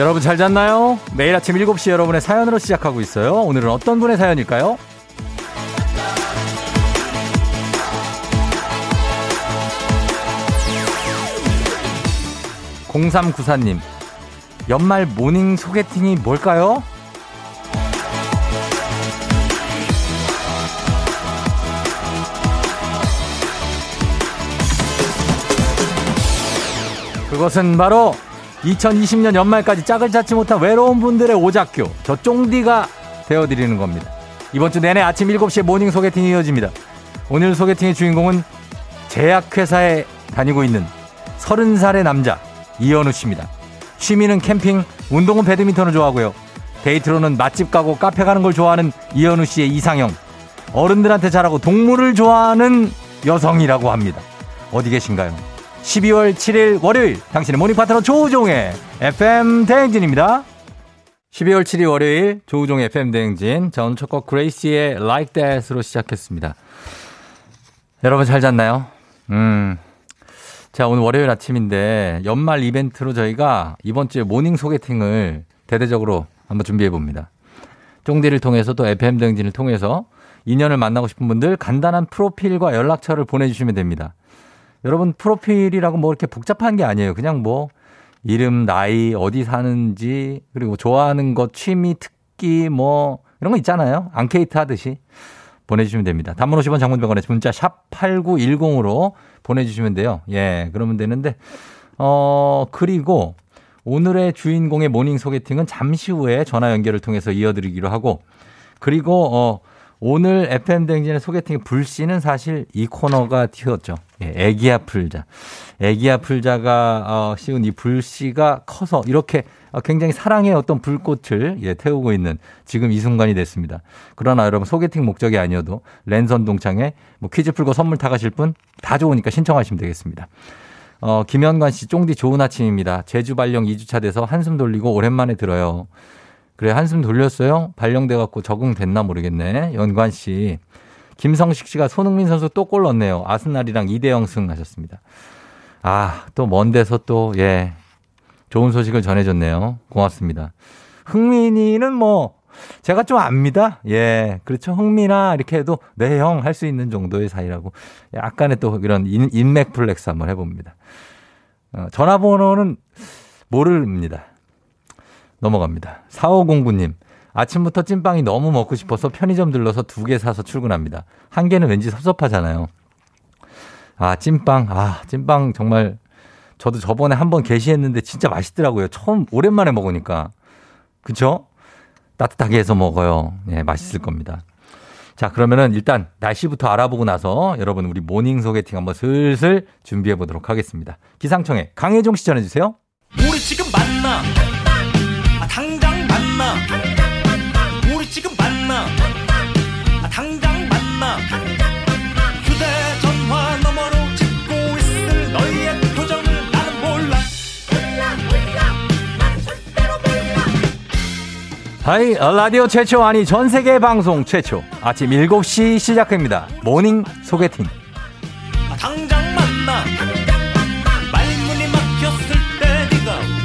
여러분 잘 잤나요? 매일 아침 7시 여러분의 사연으로 시작하고 있어요. 오늘은 어떤 분의 사연일까요? 0394님, 연말 모닝 소개팅이 뭘까요? 그것은 바로 2020년 연말까지 짝을 찾지 못한 외로운 분들의 오작교, 저 쫑디가 되어드리는 겁니다. 이번 주 내내 아침 7시에 모닝 소개팅이 이어집니다. 오늘 소개팅의 주인공은 제약회사에 다니고 있는 30살의 남자 이현우 씨입니다. 취미는 캠핑, 운동은 배드민턴을 좋아하고요. 데이트로는 맛집 가고 카페 가는 걸 좋아하는 이현우 씨의 이상형. 어른들한테 잘하고 동물을 좋아하는 여성이라고 합니다. 어디 계신가요? 12월 7일 월요일, 당신의 모닝 파트너 조우종의 FM 대행진입니다. 12월 7일 월요일 조우종의 FM 대행진. 자, 오늘 첫 곡 그레이시의 Like That으로 시작했습니다. 여러분 잘 잤나요? 자, 오늘 월요일 아침인데 연말 이벤트로 저희가 이번 주에 모닝 소개팅을 대대적으로 한번 준비해 봅니다. 쫑디를 통해서 또 FM 대행진을 통해서 인연을 만나고 싶은 분들 간단한 프로필과 연락처를 보내주시면 됩니다. 여러분, 프로필이라고 뭐 이렇게 복잡한 게 아니에요. 그냥 뭐 이름, 나이, 어디 사는지, 그리고 좋아하는 것, 취미, 특기 뭐 이런 거 있잖아요. 앙케이트 하듯이 보내주시면 됩니다. 단문 50원, 장문 100원에 문자 샵 8910으로 보내주시면 돼요. 예, 그러면 되는데 그리고 오늘의 주인공의 모닝 소개팅은 잠시 후에 전화 연결을 통해서 이어드리기로 하고, 그리고 오늘 FM 대행진의 소개팅의 불씨는 사실 이 코너가 튀었죠. 예, 애기야 풀자. 애기야 풀자가 씌운 이 불씨가 커서 이렇게 굉장히 사랑의 어떤 불꽃을, 예, 태우고 있는 지금 이 순간이 됐습니다. 그러나 여러분, 소개팅 목적이 아니어도 랜선 동창회, 뭐 퀴즈 풀고 선물 타가실 분 다 좋으니까 신청하시면 되겠습니다. 김현관 씨, 쫑디 좋은 아침입니다. 제주 발령 2주차 돼서 한숨 돌리고 오랜만에 들어요. 그래, 한숨 돌렸어요? 발령돼갖고 적응됐나 모르겠네. 연관 씨. 김성식 씨가 손흥민 선수 또 골 넣었네요. 아스날이랑 2대0 승 하셨습니다. 아, 또 먼 데서 또, 예, 좋은 소식을 전해줬네요. 고맙습니다. 흥민이는 뭐, 제가 좀 압니다. 예, 그렇죠. 흥민아, 이렇게 해도, 네, 형, 할 수 있는 정도의 사이라고. 약간의 또 이런 인맥 플렉스 한번 해봅니다. 전화번호는 모릅니다. 넘어갑니다. 4509님. 아침부터 찐빵이 너무 먹고 싶어서 편의점 들러서 2개 사서 출근합니다. 한 개는 왠지 섭섭하잖아요. 아, 찐빵. 아, 찐빵 정말 저도 저번에 한번 게시했는데 진짜 맛있더라고요. 처음 오랜만에 먹으니까. 그렇죠? 따뜻하게 해서 먹어요. 예, 맛있을 겁니다. 자, 그러면은 일단 날씨부터 알아보고 나서 여러분, 우리 모닝 소개팅 한번 슬슬 준비해 보도록 하겠습니다. 기상청에 강혜종 씨 전해 주세요. 우리 지금 만나. 당장 만나. 우리 지금 만나. 당장 만나. 휴대전화 너머로 찍고 있을 너희의 표정을 나는 몰라. 나는 절대로 몰라. 하이, 라디오 최초, 아니 전세계 방송 최초, 아침 7시 시작합니다. 모닝 소개팅. 당장 만나. 말문이 막혔을 때 네가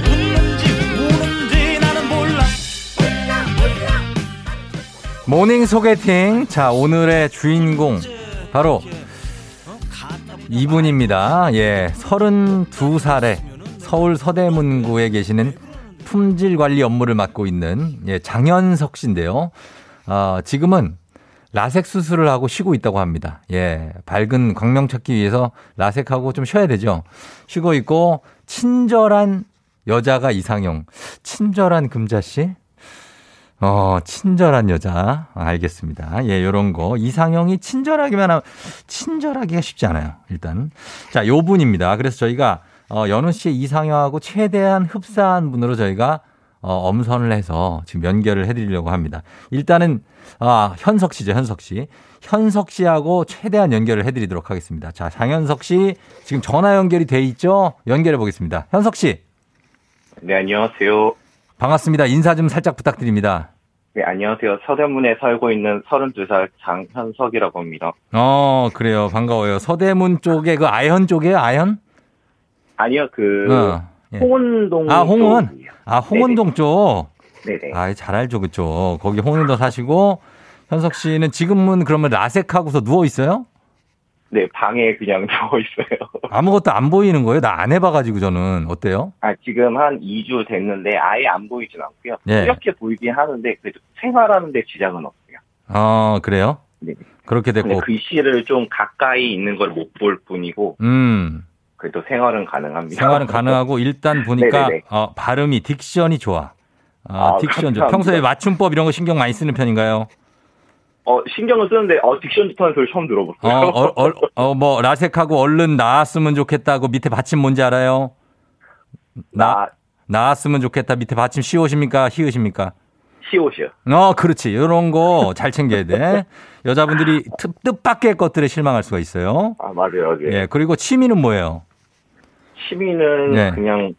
모닝 소개팅. 자, 오늘의 주인공 바로 이분입니다. 예, 32살에 서울 서대문구에 계시는 품질관리 업무를 맡고 있는, 예, 장현석 씨인데요. 지금은 라섹 수술을 하고 쉬고 있다고 합니다. 예, 밝은 광명 찾기 위해서 라섹하고 좀 쉬어야 되죠. 쉬고 있고, 친절한 여자가 이상형. 친절한 금자씨? 친절한 여자. 알겠습니다. 예, 요런 거. 이상형이 친절하기만 하면, 친절하기가 쉽지 않아요, 일단. 자, 요 분입니다. 그래서 저희가, 연우 씨의 이상형하고 최대한 흡사한 분으로 저희가, 엄선을 해서 지금 연결을 해드리려고 합니다. 일단은, 현석 씨죠, 현석 씨. 현석 씨하고 최대한 연결을 해드리도록 하겠습니다. 자, 장현석 씨, 지금 전화 연결이 돼 있죠? 연결해 보겠습니다. 현석 씨. 네, 안녕하세요. 반갑습니다. 인사 좀 살짝 부탁드립니다. 네, 안녕하세요. 서대문에 살고 있는 32살 장현석이라고 합니다. 그래요. 반가워요. 서대문 쪽에 그 아현 쪽이에요? 아현? 아니요. 홍은동. 아, 홍은. 쪽이요. 아, 홍은동 네네. 쪽. 네네. 아, 잘 알죠, 그쪽. 거기 홍은동 사시고 현석 씨는 지금은 그러면 라섹하고서 누워 있어요? 네, 방에 그냥 누워 있어요. 아무것도 안 보이는 거예요? 나 안 해봐가지고 저는. 어때요? 아, 지금 한 2주 됐는데 아예 안 보이진 않고요. 네. 이렇게 보이긴 하는데 그래도 생활하는 데 지장은 없어요. 아, 그래요? 네. 그렇게 됐고. 글씨를 좀 가까이 있는 걸 못 볼 뿐이고. 그래도 생활은 가능합니다. 생활은 가능하고 일단 보니까 발음이 딕션이 좋아. 아, 딕션 좋아. 평소에 맞춤법 이런 거 신경 많이 쓰는 편인가요? 신경을 쓰는데 딕션 좋다는 소리 처음 들어봤어요. 뭐 라섹하고 얼른 나았으면 좋겠다고 밑에 받침 뭔지 알아요? 나았으면 좋겠다 밑에 받침 시옷입니까? 히읗입니까? 시옷이요. 그렇지. 이런 거 잘 챙겨야 돼. 여자분들이 뜻밖의 것들에 실망할 수가 있어요. 아, 맞아요. 네. 예, 그리고 취미는 뭐예요? 취미는 네. 그냥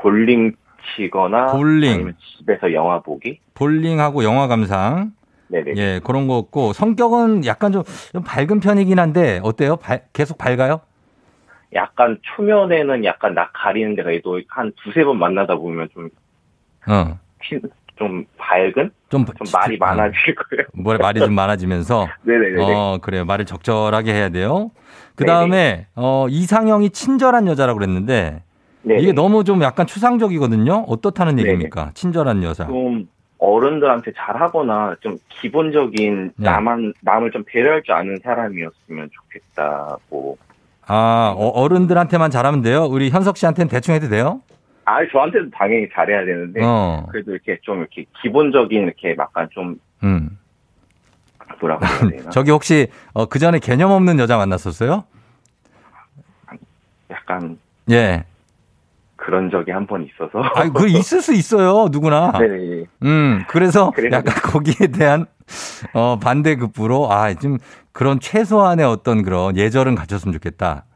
볼링 치거나 볼링. 아니면 집에서 영화 보기. 볼링하고 영화 감상. 네네. 예, 그런 거 없고 성격은 약간 좀 밝은 편이긴 한데 어때요? 계속 밝아요? 약간 초면에는 약간 낯 가리는데 그래도 한 두세 번 만나다 보면 좀 밝은? 좀 말이 많아질 거예요. 말이 좀 많아지면서. 네네네. 그래요. 말을 적절하게 해야 돼요. 그 다음에 이상형이 친절한 여자라고 그랬는데 네네. 이게 너무 좀 약간 추상적이거든요. 어떻다는 얘기입니까? 네네. 친절한 여자. 좀 어른들한테 잘하거나 좀 기본적인 마음을 좀 배려할 줄 아는 사람이었으면 좋겠다고. 아, 어른들한테만 잘하면 돼요? 우리 현석 씨한테는 대충 해도 돼요? 아, 저한테도 당연히 잘해야 되는데 그래도 이렇게 좀 이렇게 기본적인 이렇게 약간 좀 뭐라고 해야 되나? 저기 혹시 그 전에 개념 없는 여자 만났었어요? 약간 예 그런 적이 한 번 있어서. 아, 그 있을 수 있어요 누구나. 네네. 그래서 약간 거기에 대한 반대급부로 좀 그런 최소한의 어떤 그런 예절은 갖췄으면 좋겠다.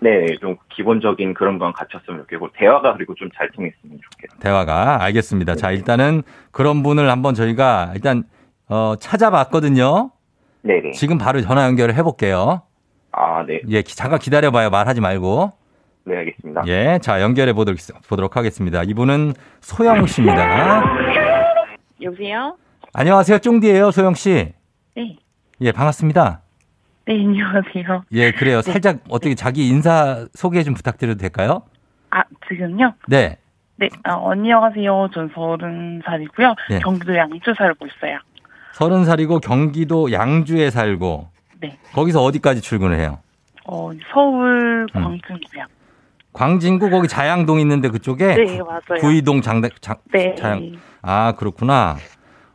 네, 좀 기본적인 그런 건 갖췄으면 좋겠고 대화가 그리고 좀 잘 통했으면 좋겠어요. 대화가 알겠습니다. 네. 자, 일단은 그런 분을 한번 저희가 일단 찾아봤거든요. 네. 지금 바로 전화 연결을 해볼게요. 아, 네. 예, 잠깐 기다려봐요. 말하지 말고. 네, 알겠습니다. 예, 자 연결해 보도록 하겠습니다. 이분은 소영 씨입니다. 여보세요. 안녕하세요, 쫑디예요, 소영 씨. 네. 예, 반갑습니다. 네, 안녕하세요. 예, 그래요. 살짝 어떻게 자기 인사 소개 좀 부탁드려도 될까요? 아, 지금요? 네. 네, 안녕하세요. 전 30살이고요. 네. 경기도 양주 살고 있어요. 30살이고 경기도 양주에 살고. 네. 거기서 어디까지 출근을 해요? 서울 광진구요. 광진구 거기 자양동 있는데 그쪽에? 네, 맞아요. 구이동 네. 자양. 아, 그렇구나.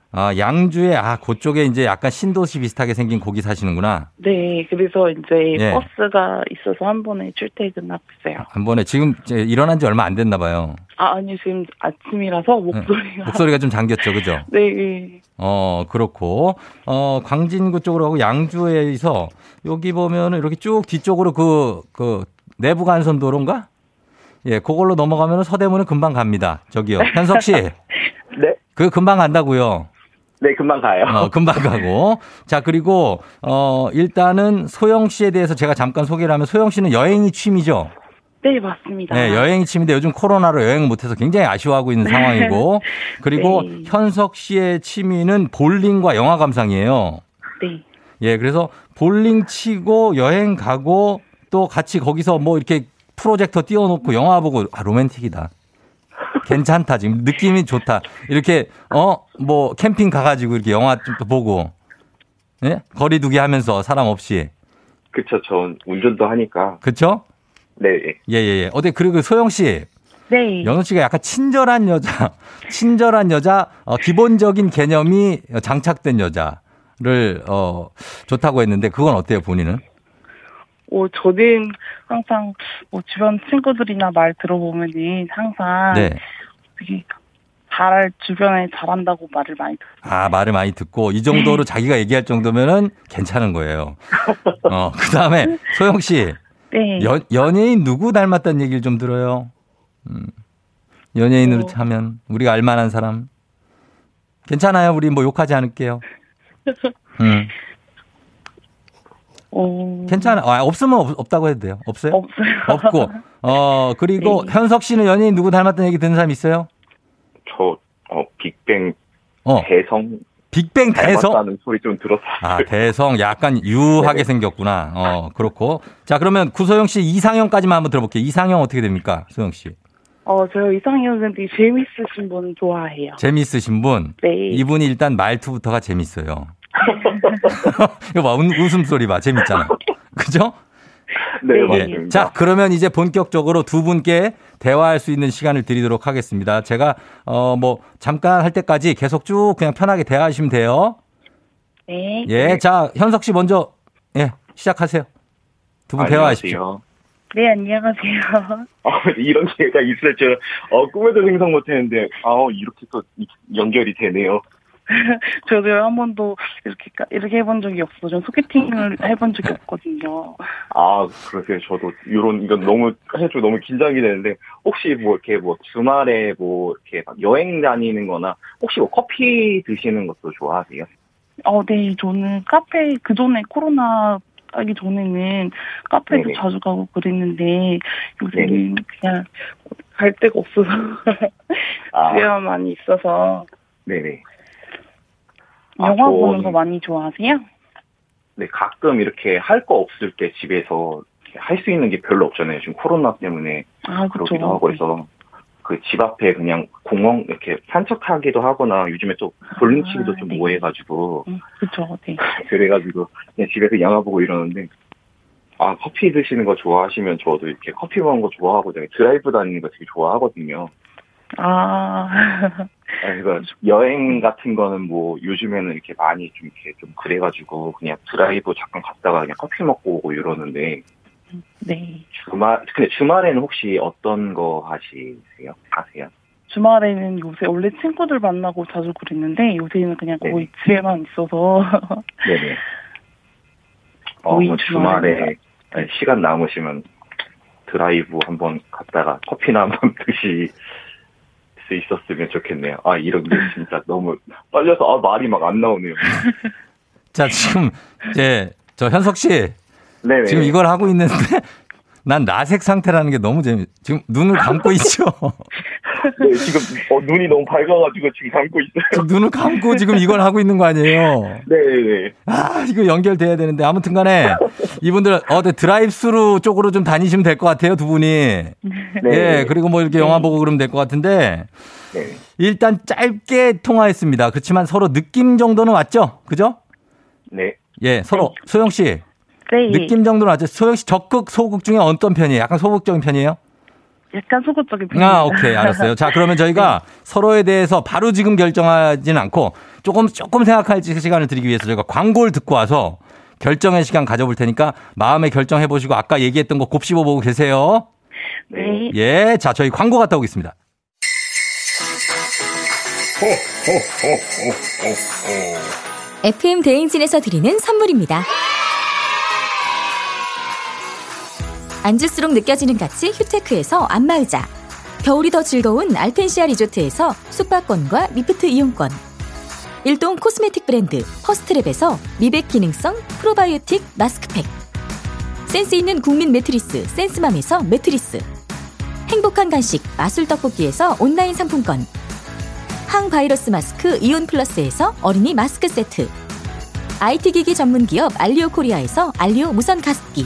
아, 양주에, 그쪽에 이제 약간 신도시 비슷하게 생긴 거기 사시는구나. 네, 그래서 이제 버스가 있어서 한 번에 출퇴근하고 있어요. 한 번에, 지금 일어난 지 얼마 안 됐나 봐요. 아, 아니요, 지금 아침이라서 목소리가 좀 잠겼죠, 그죠? 네. 그렇고, 광진구 쪽으로 가고 양주에서 여기 보면은 이렇게 쭉 뒤쪽으로 내부간선도로인가? 예, 그걸로 넘어가면은 서대문은 금방 갑니다. 저기요. 현석 씨. 네. 금방 간다고요. 네, 금방 가요. 금방 가고. 자, 그리고, 일단은 소영 씨에 대해서 제가 잠깐 소개를 하면 소영 씨는 여행이 취미죠? 네, 맞습니다. 네, 여행이 취미인데 요즘 코로나로 여행을 못해서 굉장히 아쉬워하고 있는 상황이고. 그리고 네. 현석 씨의 취미는 볼링과 영화 감상이에요. 네. 예, 그래서 볼링 치고 여행 가고 또 같이 거기서 뭐 이렇게 프로젝터 띄워놓고 영화 보고, 로맨틱이다. 괜찮다. 지금 느낌이 좋다. 이렇게 뭐 캠핑 가가지고 이렇게 영화 좀 또 보고, 예? 거리두기 하면서 사람 없이. 그쵸. 저 운전도 하니까. 그쵸? 네. 예. 어때? 그리고 소영 씨. 네. 연우 씨가 약간 친절한 여자, 기본적인 개념이 장착된 여자를 좋다고 했는데 그건 어때요, 본인은? 저는 항상 주변 친구들이나 말 들어보면은 항상 되게 주변에 잘한다고 말을 많이 듣고. 아, 말을 많이 듣고 이 정도로 자기가 얘기할 정도면은 괜찮은 거예요. 그 다음에 소영 씨, 네. 연예인 누구 닮았다는 얘기를 좀 들어요. 연예인으로 하면 우리가 알만한 사람 괜찮아요. 우리 뭐 욕하지 않을게요. 괜찮아. 아, 없으면 없다고 해도 돼요. 없어요? 없어요. 없고. 그리고 네. 현석 씨는 연예인 누구 닮았다는 얘기 듣는 사람 있어요? 저 빅뱅 대성. 빅뱅 대성? 닮았다는 소리 좀 들었어요. 아, 대성. 약간 유하게 네네. 생겼구나. 그렇고. 자, 그러면 구소영 씨 이상형까지만 한번 들어볼게요. 이상형 어떻게 됩니까? 소영 씨. 저 이상형 선생님 재미있으신 분 좋아해요. 재미있으신 분? 네. 이분이 일단 말투부터가 재밌어요. 이거 봐, 웃음소리 봐. 재밌잖아. 그죠? 네, 맞습니다. 예. 자, 그러면 이제 본격적으로 두 분께 대화할 수 있는 시간을 드리도록 하겠습니다. 제가, 잠깐 할 때까지 계속 쭉 그냥 편하게 대화하시면 돼요. 네. 예, 자, 현석 씨 먼저, 예, 시작하세요. 두 분 대화하십시오. 네, 안녕하세요. 이런 기회가 있을 줄, 꿈에도 생각 못 했는데, 이렇게 또 연결이 되네요. 저도요, 한 번도 이렇게 해본 적이 없어요. 전 소개팅을 해본 적이 없거든요. 아, 그러세요. 저도, 이건 너무 긴장이 되는데, 혹시 주말에 이렇게 막 여행 다니는 거나, 혹시 커피 드시는 것도 좋아하세요? 네, 저는 카페, 그전에 코로나 하기 전에는 카페도 네네. 자주 가고 그랬는데, 요새는 그냥 갈 데가 없어서, 집에만 많이 있어서, 네네. 영화 보는 거 많이 좋아하세요? 네, 가끔 이렇게 할 거 없을 때 집에서 할 수 있는 게 별로 없잖아요. 지금 코로나 때문에 그러기도 하고 해서 그 집 앞에 그냥 공원 이렇게 산책하기도 하거나 요즘에 또 볼링치기도 좀 네. 오해가지고 그렇죠. 네. 그래가지고 그냥 집에서 영화 보고 이러는데 커피 드시는 거 좋아하시면 저도 이렇게 커피 먹는 거 좋아하고 드라이브 다니는 거 되게 좋아하거든요. 그래서 여행 같은 거는 요즘에는 이렇게 많이 좀 이렇게 좀 그래가지고 그냥 드라이브 잠깐 갔다가 그냥 커피 먹고 오고 이러는데. 네. 근데 주말에는 혹시 어떤 거 하시세요? 주말에는 요새 원래 친구들 만나고 자주 그랬는데 요새는 그냥 거의 집에만 있어서. 네네. 주말에 시간 남으시면 드라이브 한번 갔다가 커피나 한번 드시. 있었으면 좋겠네요. 이런 게 진짜 너무 빨려서 말이 막 안 나오네요. 자, 지금 저 현석 씨 네네. 지금 이걸 하고 있는데 난 나색 상태라는 게 너무 재밌어요. 지금 눈을 감고 있죠? 네, 지금 눈이 너무 밝아가지고 지금 감고 있어요. 지금 눈을 감고 지금 이걸 하고 있는 거 아니에요? 네네네. 이거 연결돼야 되는데 아무튼 간에 이분들 드라이브스루 쪽으로 좀 다니시면 될 것 같아요, 두 분이. 네. 예, 그리고 이렇게 영화 보고 그러면 될 것 같은데 일단 짧게 통화했습니다. 그렇지만 서로 느낌 정도는 왔죠? 그죠? 네. 예, 서로 소영 씨. 네. 느낌 정도는 아주 소영 씨 적극 소극 중에 어떤 편이에요? 약간 소극적인 편이에요? 약간 소극적인 편이에요. 오케이 알았어요. 자 그러면 저희가 서로에 대해서 바로 지금 결정하진 않고 조금 생각할 시간을 드리기 위해서 저희가 광고를 듣고 와서 결정의 시간 가져볼 테니까 마음에 결정해 보시고 아까 얘기했던 거 곱씹어 보고 계세요. 네. 예, 자 저희 광고 갔다 오겠습니다. FM 대행진에서 드리는 선물입니다. 앉을수록 느껴지는 가치 휴테크에서 안마의자, 겨울이 더 즐거운 알펜시아 리조트에서 숙박권과 리프트 이용권, 일동 코스메틱 브랜드 퍼스트랩에서 미백 기능성 프로바이오틱 마스크팩, 센스 있는 국민 매트리스 센스맘에서 매트리스, 행복한 간식 마술 떡볶이에서 온라인 상품권, 항바이러스 마스크 이온 플러스에서 어린이 마스크 세트, IT 기기 전문 기업 알리오 코리아에서 알리오 무선 가습기,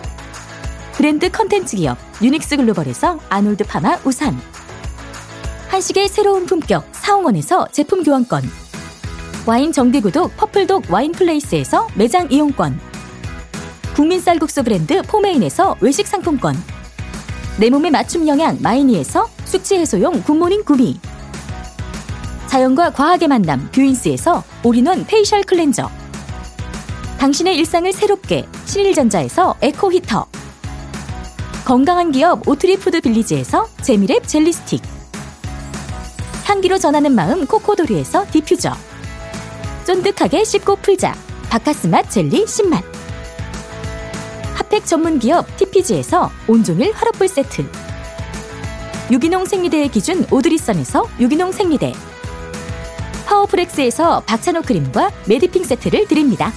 브랜드 컨텐츠 기업 유닉스 글로벌에서 아놀드 파마 우산, 한식의 새로운 품격 사홍원에서 제품 교환권, 와인 정기구독 퍼플독 와인플레이스에서 매장 이용권, 국민 쌀국수 브랜드 포메인에서 외식 상품권, 내 몸에 맞춤 영양 마이니에서 숙취 해소용 굿모닝 구미, 자연과 과학의 만남 뷰인스에서 올인원 페이셜 클렌저, 당신의 일상을 새롭게 신일전자에서 에코 히터, 건강한 기업 오트리푸드 빌리지에서 재미랩 젤리 스틱, 향기로 전하는 마음 코코도리에서 디퓨저, 쫀득하게 씹고 풀자 바카스맛 젤리 10만, 핫팩 전문기업 TPG에서 온종일 화롯불 세트, 유기농 생리대의 기준 오드리선에서 유기농 생리대, 파워프렉스에서 박찬호 크림과 메디핑 세트를 드립니다.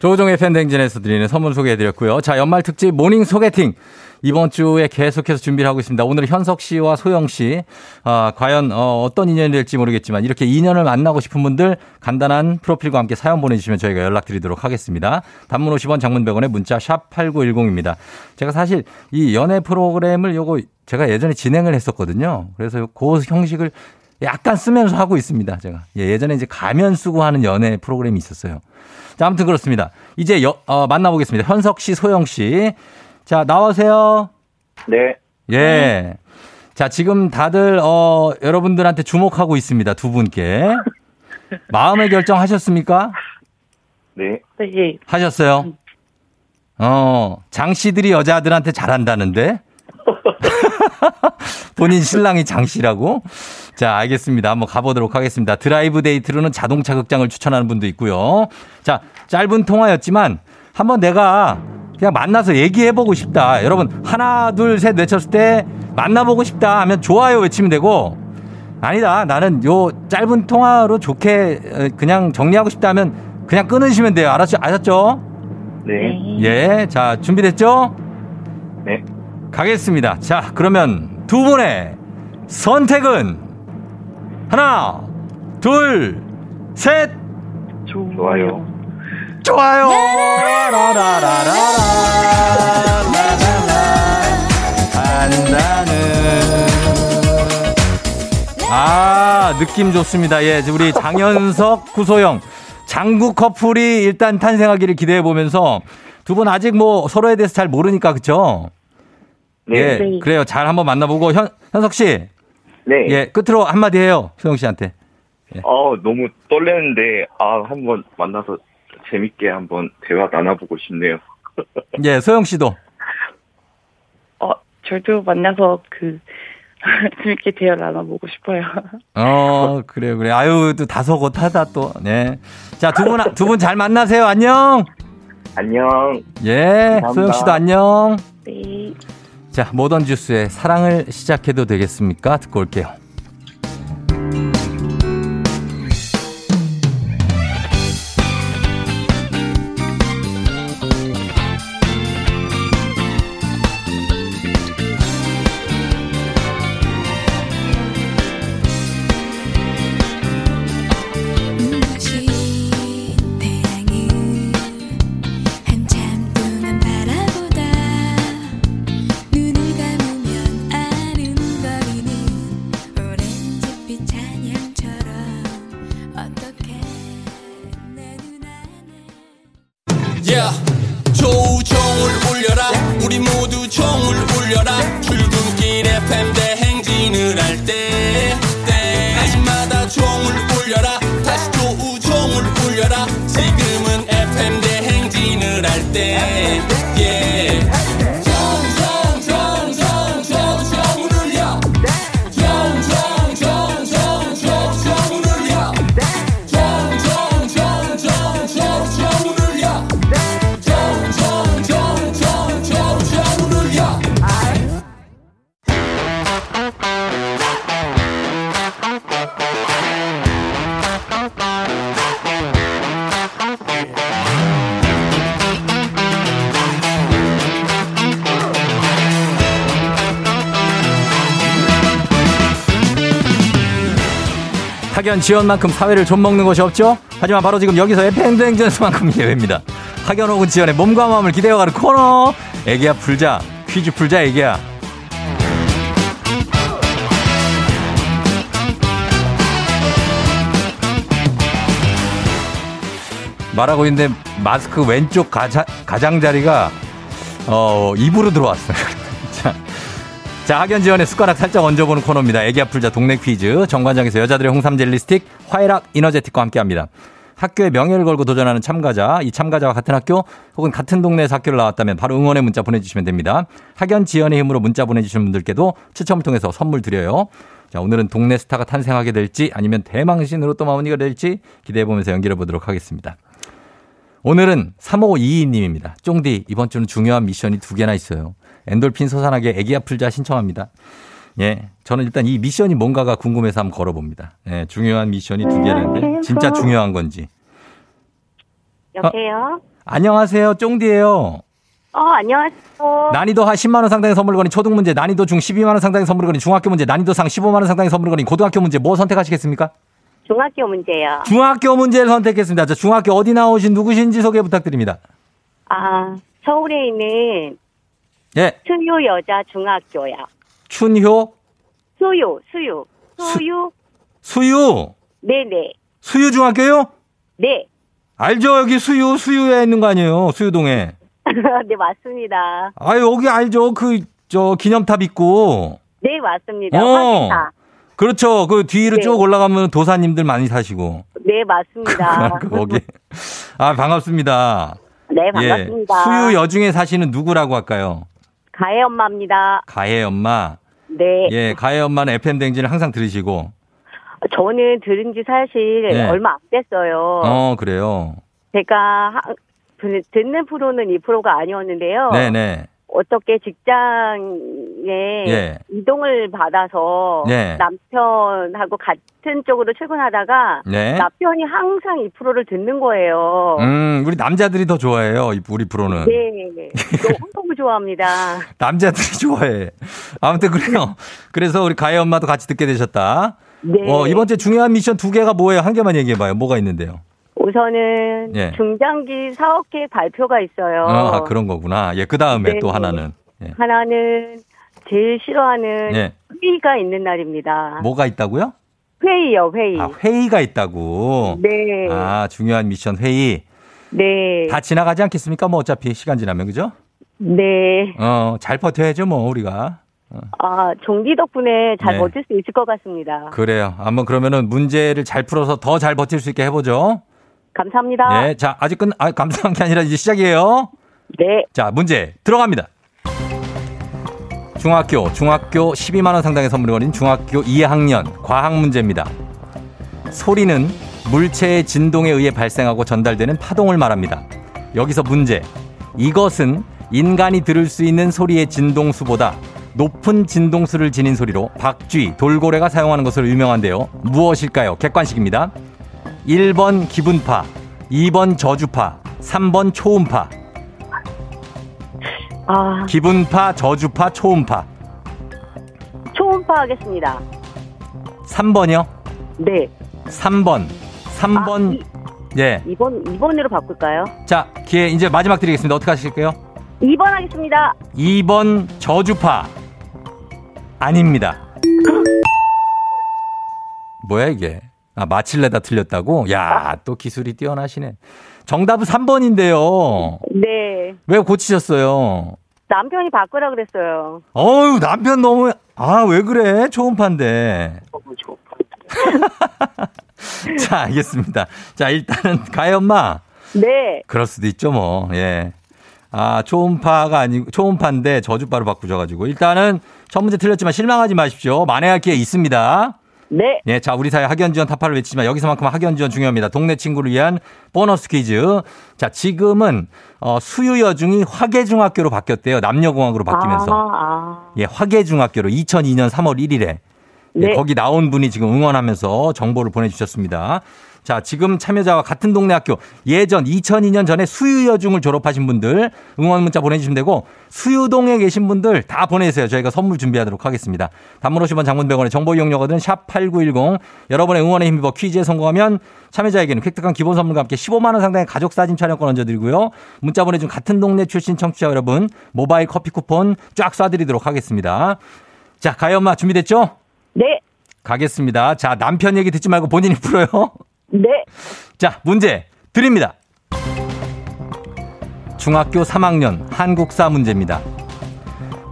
조우종의 FM 대행진에서 드리는 선물 소개해드렸고요. 자, 연말 특집 모닝 소개팅. 이번 주에 계속해서 준비를 하고 있습니다. 오늘 현석 씨와 소영 씨, 과연 어떤 인연이 될지 모르겠지만 이렇게 인연을 만나고 싶은 분들 간단한 프로필과 함께 사연 보내주시면 저희가 연락드리도록 하겠습니다. 단문 50원, 장문 100원의 문자 샵 8910입니다. 제가 사실 이 연애 프로그램을 요거 제가 예전에 진행을 했었거든요. 그래서 그 형식을 약간 쓰면서 하고 있습니다. 제가 예전에 이제 가면 쓰고 하는 연애 프로그램이 있었어요. 자, 아무튼 그렇습니다. 이제 만나보겠습니다. 현석 씨, 소영 씨. 자, 나오세요. 네. 예. 자, 지금 다들, 여러분들한테 주목하고 있습니다. 두 분께. 마음의 결정 하셨습니까? 네. 네. 하셨어요? 장씨들이 여자들한테 잘한다는데? 본인 신랑이 장씨라고? 자, 알겠습니다. 한번 가보도록 하겠습니다. 드라이브 데이트로는 자동차 극장을 추천하는 분도 있고요. 자, 짧은 통화였지만 한번 내가 그냥 만나서 얘기해보고 싶다. 여러분, 하나, 둘, 셋 외쳤을 때 만나보고 싶다 하면 좋아요 외치면 되고, 아니다, 나는 요 짧은 통화로 좋게 그냥 정리하고 싶다 하면 그냥 끊으시면 돼요. 아셨죠? 네. 예. 자, 준비됐죠? 네. 가겠습니다. 자, 그러면 두 분의 선택은 하나, 둘, 셋. 좋아요. 좋아요. 아, 느낌 좋습니다. 예, 우리 장현석, 구소영, 장구 커플이 일단 탄생하기를 기대해 보면서, 두 분 아직 뭐 서로에 대해서 잘 모르니까, 그렇죠? 네. 예, 그래요. 잘 한번 만나보고, 현석 씨. 네. 예, 끝으로 한마디 해요, 소영 씨한테. 예. 너무 떨리는데, 한번 만나서 재밌게 한번 대화 나눠보고 싶네요. 예, 소영 씨도. 저도 만나서 재밌게 대화 나눠보고 싶어요. 그래요. 아유, 또 다소곳하다 또. 네. 자, 두 분 잘 만나세요. 안녕. 안녕. 예, 감사합니다. 소영 씨도 안녕. 네. 자, 모던 주스의 사랑을 시작해도 되겠습니까? 듣고 올게요. 학연 지연만큼 사회를 좀먹는 것이 없죠. 하지만 바로 지금 여기서 FM 대행진에서만큼 예외입니다. 학연 혹은 지연의 몸과 마음을 기대어가는 코너. 애기야 풀자. 퀴즈 풀자 애기야. 말하고 있는데 마스크 왼쪽 가장자리가 입으로 들어왔어요. 자, 학연지원의 숟가락 살짝 얹어보는 코너입니다. 애기 아플자 동네 퀴즈. 정관장에서 여자들의 홍삼젤리 스틱, 화해락 이너제틱과 함께합니다. 학교의 명예를 걸고 도전하는 참가자, 이 참가자와 같은 학교 혹은 같은 동네에서 학교를 나왔다면 바로 응원의 문자 보내주시면 됩니다. 학연지원의 힘으로 문자 보내주신 분들께도 추첨을 통해서 선물 드려요. 자, 오늘은 동네 스타가 탄생하게 될지 아니면 대망신으로 또 마무리가 될지 기대해보면서 연결해 보도록 하겠습니다. 오늘은 3522님입니다. 쫑디, 이번 주는 중요한 미션이 두 개나 있어요. 엔돌핀 소산하게 애기야 풀자 신청합니다. 예, 저는 일단 이 미션이 뭔가가 궁금해서 한번 걸어봅니다. 예, 중요한 미션이 두 개라는데 진짜 중요한 건지. 여보세요? 안녕하세요, 쫑디예요. 안녕하세요. 난이도 하 10만 원 상당의 선물 거니 초등 문제, 난이도 중 12만 원 상당의 선물 거니 중학교 문제, 난이도 상 15만 원 상당의 선물 거니 고등학교 문제 뭐 선택하시겠습니까? 중학교 문제요. 중학교 문제를 선택했습니다. 자, 중학교 어디 나오신 누구신지 소개 부탁드립니다. 서울에 있는 예. 춘효 여자 중학교요. 춘효? 수유. 네네. 수유 중학교요? 네. 알죠? 여기 수유에 있는 거 아니에요? 수유동에. 네, 맞습니다. 아, 여기 알죠? 기념탑 있고. 네, 맞습니다. 화기사. 그렇죠. 그 뒤로 네. 쭉 올라가면 도사님들 많이 사시고. 네, 맞습니다. 거기. 반갑습니다. 네, 반갑습니다. 예, 수유 여중에 사시는 누구라고 할까요? 가혜 엄마입니다. 가혜 엄마. 네. 예, 가혜 엄마는 FM 대행진을 항상 들으시고. 저는 들은 지 사실 얼마 안 됐어요. 그래요. 제가 듣는 프로는 이 프로가 아니었는데요. 네네. 어떻게 직장에 이동을 받아서 남편하고 같은 쪽으로 출근하다가 남편이 항상 이 프로를 듣는 거예요. 우리 남자들이 더 좋아해요. 우리 프로는. 네. 너무 좋아합니다. 남자들이 좋아해. 아무튼 그래요. 그래서 우리 가혜 엄마도 같이 듣게 되셨다. 네. 이번 주에 중요한 미션 두 개가 뭐예요? 한 개만 얘기해봐요. 뭐가 있는데요? 우선은 중장기 사업계획 발표가 있어요. 그런 거구나. 예, 그 다음에 또 하나는. 예. 하나는 제일 싫어하는 회의가 있는 날입니다. 뭐가 있다고요? 회의요, 회의. 회의가 있다고. 네. 중요한 미션 회의. 네. 다 지나가지 않겠습니까? 뭐 어차피 시간 지나면 그죠? 네. 잘 버텨야죠, 뭐 우리가. 종디 덕분에 잘 버틸 수 있을 것 같습니다. 그래요. 한번 그러면은 문제를 잘 풀어서 더 잘 버틸 수 있게 해보죠. 감사합니다. 네, 자, 아직 감사한 게 아니라 이제 시작이에요. 네. 자, 문제 들어갑니다. 중학교 12만 원 상당의 선물이 걸린 중학교 2학년 과학 문제입니다. 소리는 물체의 진동에 의해 발생하고 전달되는 파동을 말합니다. 여기서 문제. 이것은 인간이 들을 수 있는 소리의 진동수보다 높은 진동수를 지닌 소리로 박쥐, 돌고래가 사용하는 것으로 유명한데요. 무엇일까요? 객관식입니다. 1번 기분파, 2번 저주파, 3번 초음파. 기분파, 저주파, 초음파. 초음파 하겠습니다. 3번이요? 네. 3번. 2번으로 바꿀까요? 자, 기회 이제 마지막 드리겠습니다. 어떻게 하실까요? 2번 하겠습니다. 2번 저주파. 아닙니다. 뭐야 이게? 마칠레다 틀렸다고? 야, 또 기술이 뛰어나시네. 정답은 3번인데요. 네. 왜 고치셨어요? 남편이 바꾸라 그랬어요. 어우, 남편 너무, 왜 그래? 초음파인데. 자, 알겠습니다. 자, 일단은, 가혜 엄마. 네. 그럴 수도 있죠, 뭐. 예. 초음파가 아니고, 초음파인데 저주파로 바꾸셔가지고. 일단은, 첫 문제 틀렸지만 실망하지 마십시오. 만회할 기회 있습니다. 네. 예, 자, 우리 사회 학연지원 타파를 외치지만 여기서만큼 학연지원 중요합니다. 동네 친구를 위한 보너스 퀴즈. 자, 지금은 수유여중이 화계중학교로 바뀌었대요. 남녀공학으로 바뀌면서. 예, 화계중학교로 2002년 3월 1일에. 네. 예, 거기 나온 분이 지금 응원하면서 정보를 보내주셨습니다. 자, 지금 참여자와 같은 동네 학교 예전 2002년 전에 수유여중을 졸업하신 분들 응원 문자 보내주시면 되고 수유동에 계신 분들 다 보내주세요. 저희가 선물 준비하도록 하겠습니다. 단문 50원 장문 100원의 정보 이용료거든 샵8910 여러분의 응원에 힘입어 퀴즈에 성공하면 참여자에게는 획득한 기본 선물과 함께 15만 원 상당의 가족 사진 촬영권 얹어드리고요. 문자 보내준 같은 동네 출신 청취자 여러분 모바일 커피 쿠폰 쫙 쏴드리도록 하겠습니다. 자, 가희 엄마 준비됐죠? 네. 가겠습니다. 자, 남편 얘기 듣지 말고 본인이 풀어요. 네. 자, 문제 드립니다. 중학교 3학년 한국사 문제입니다.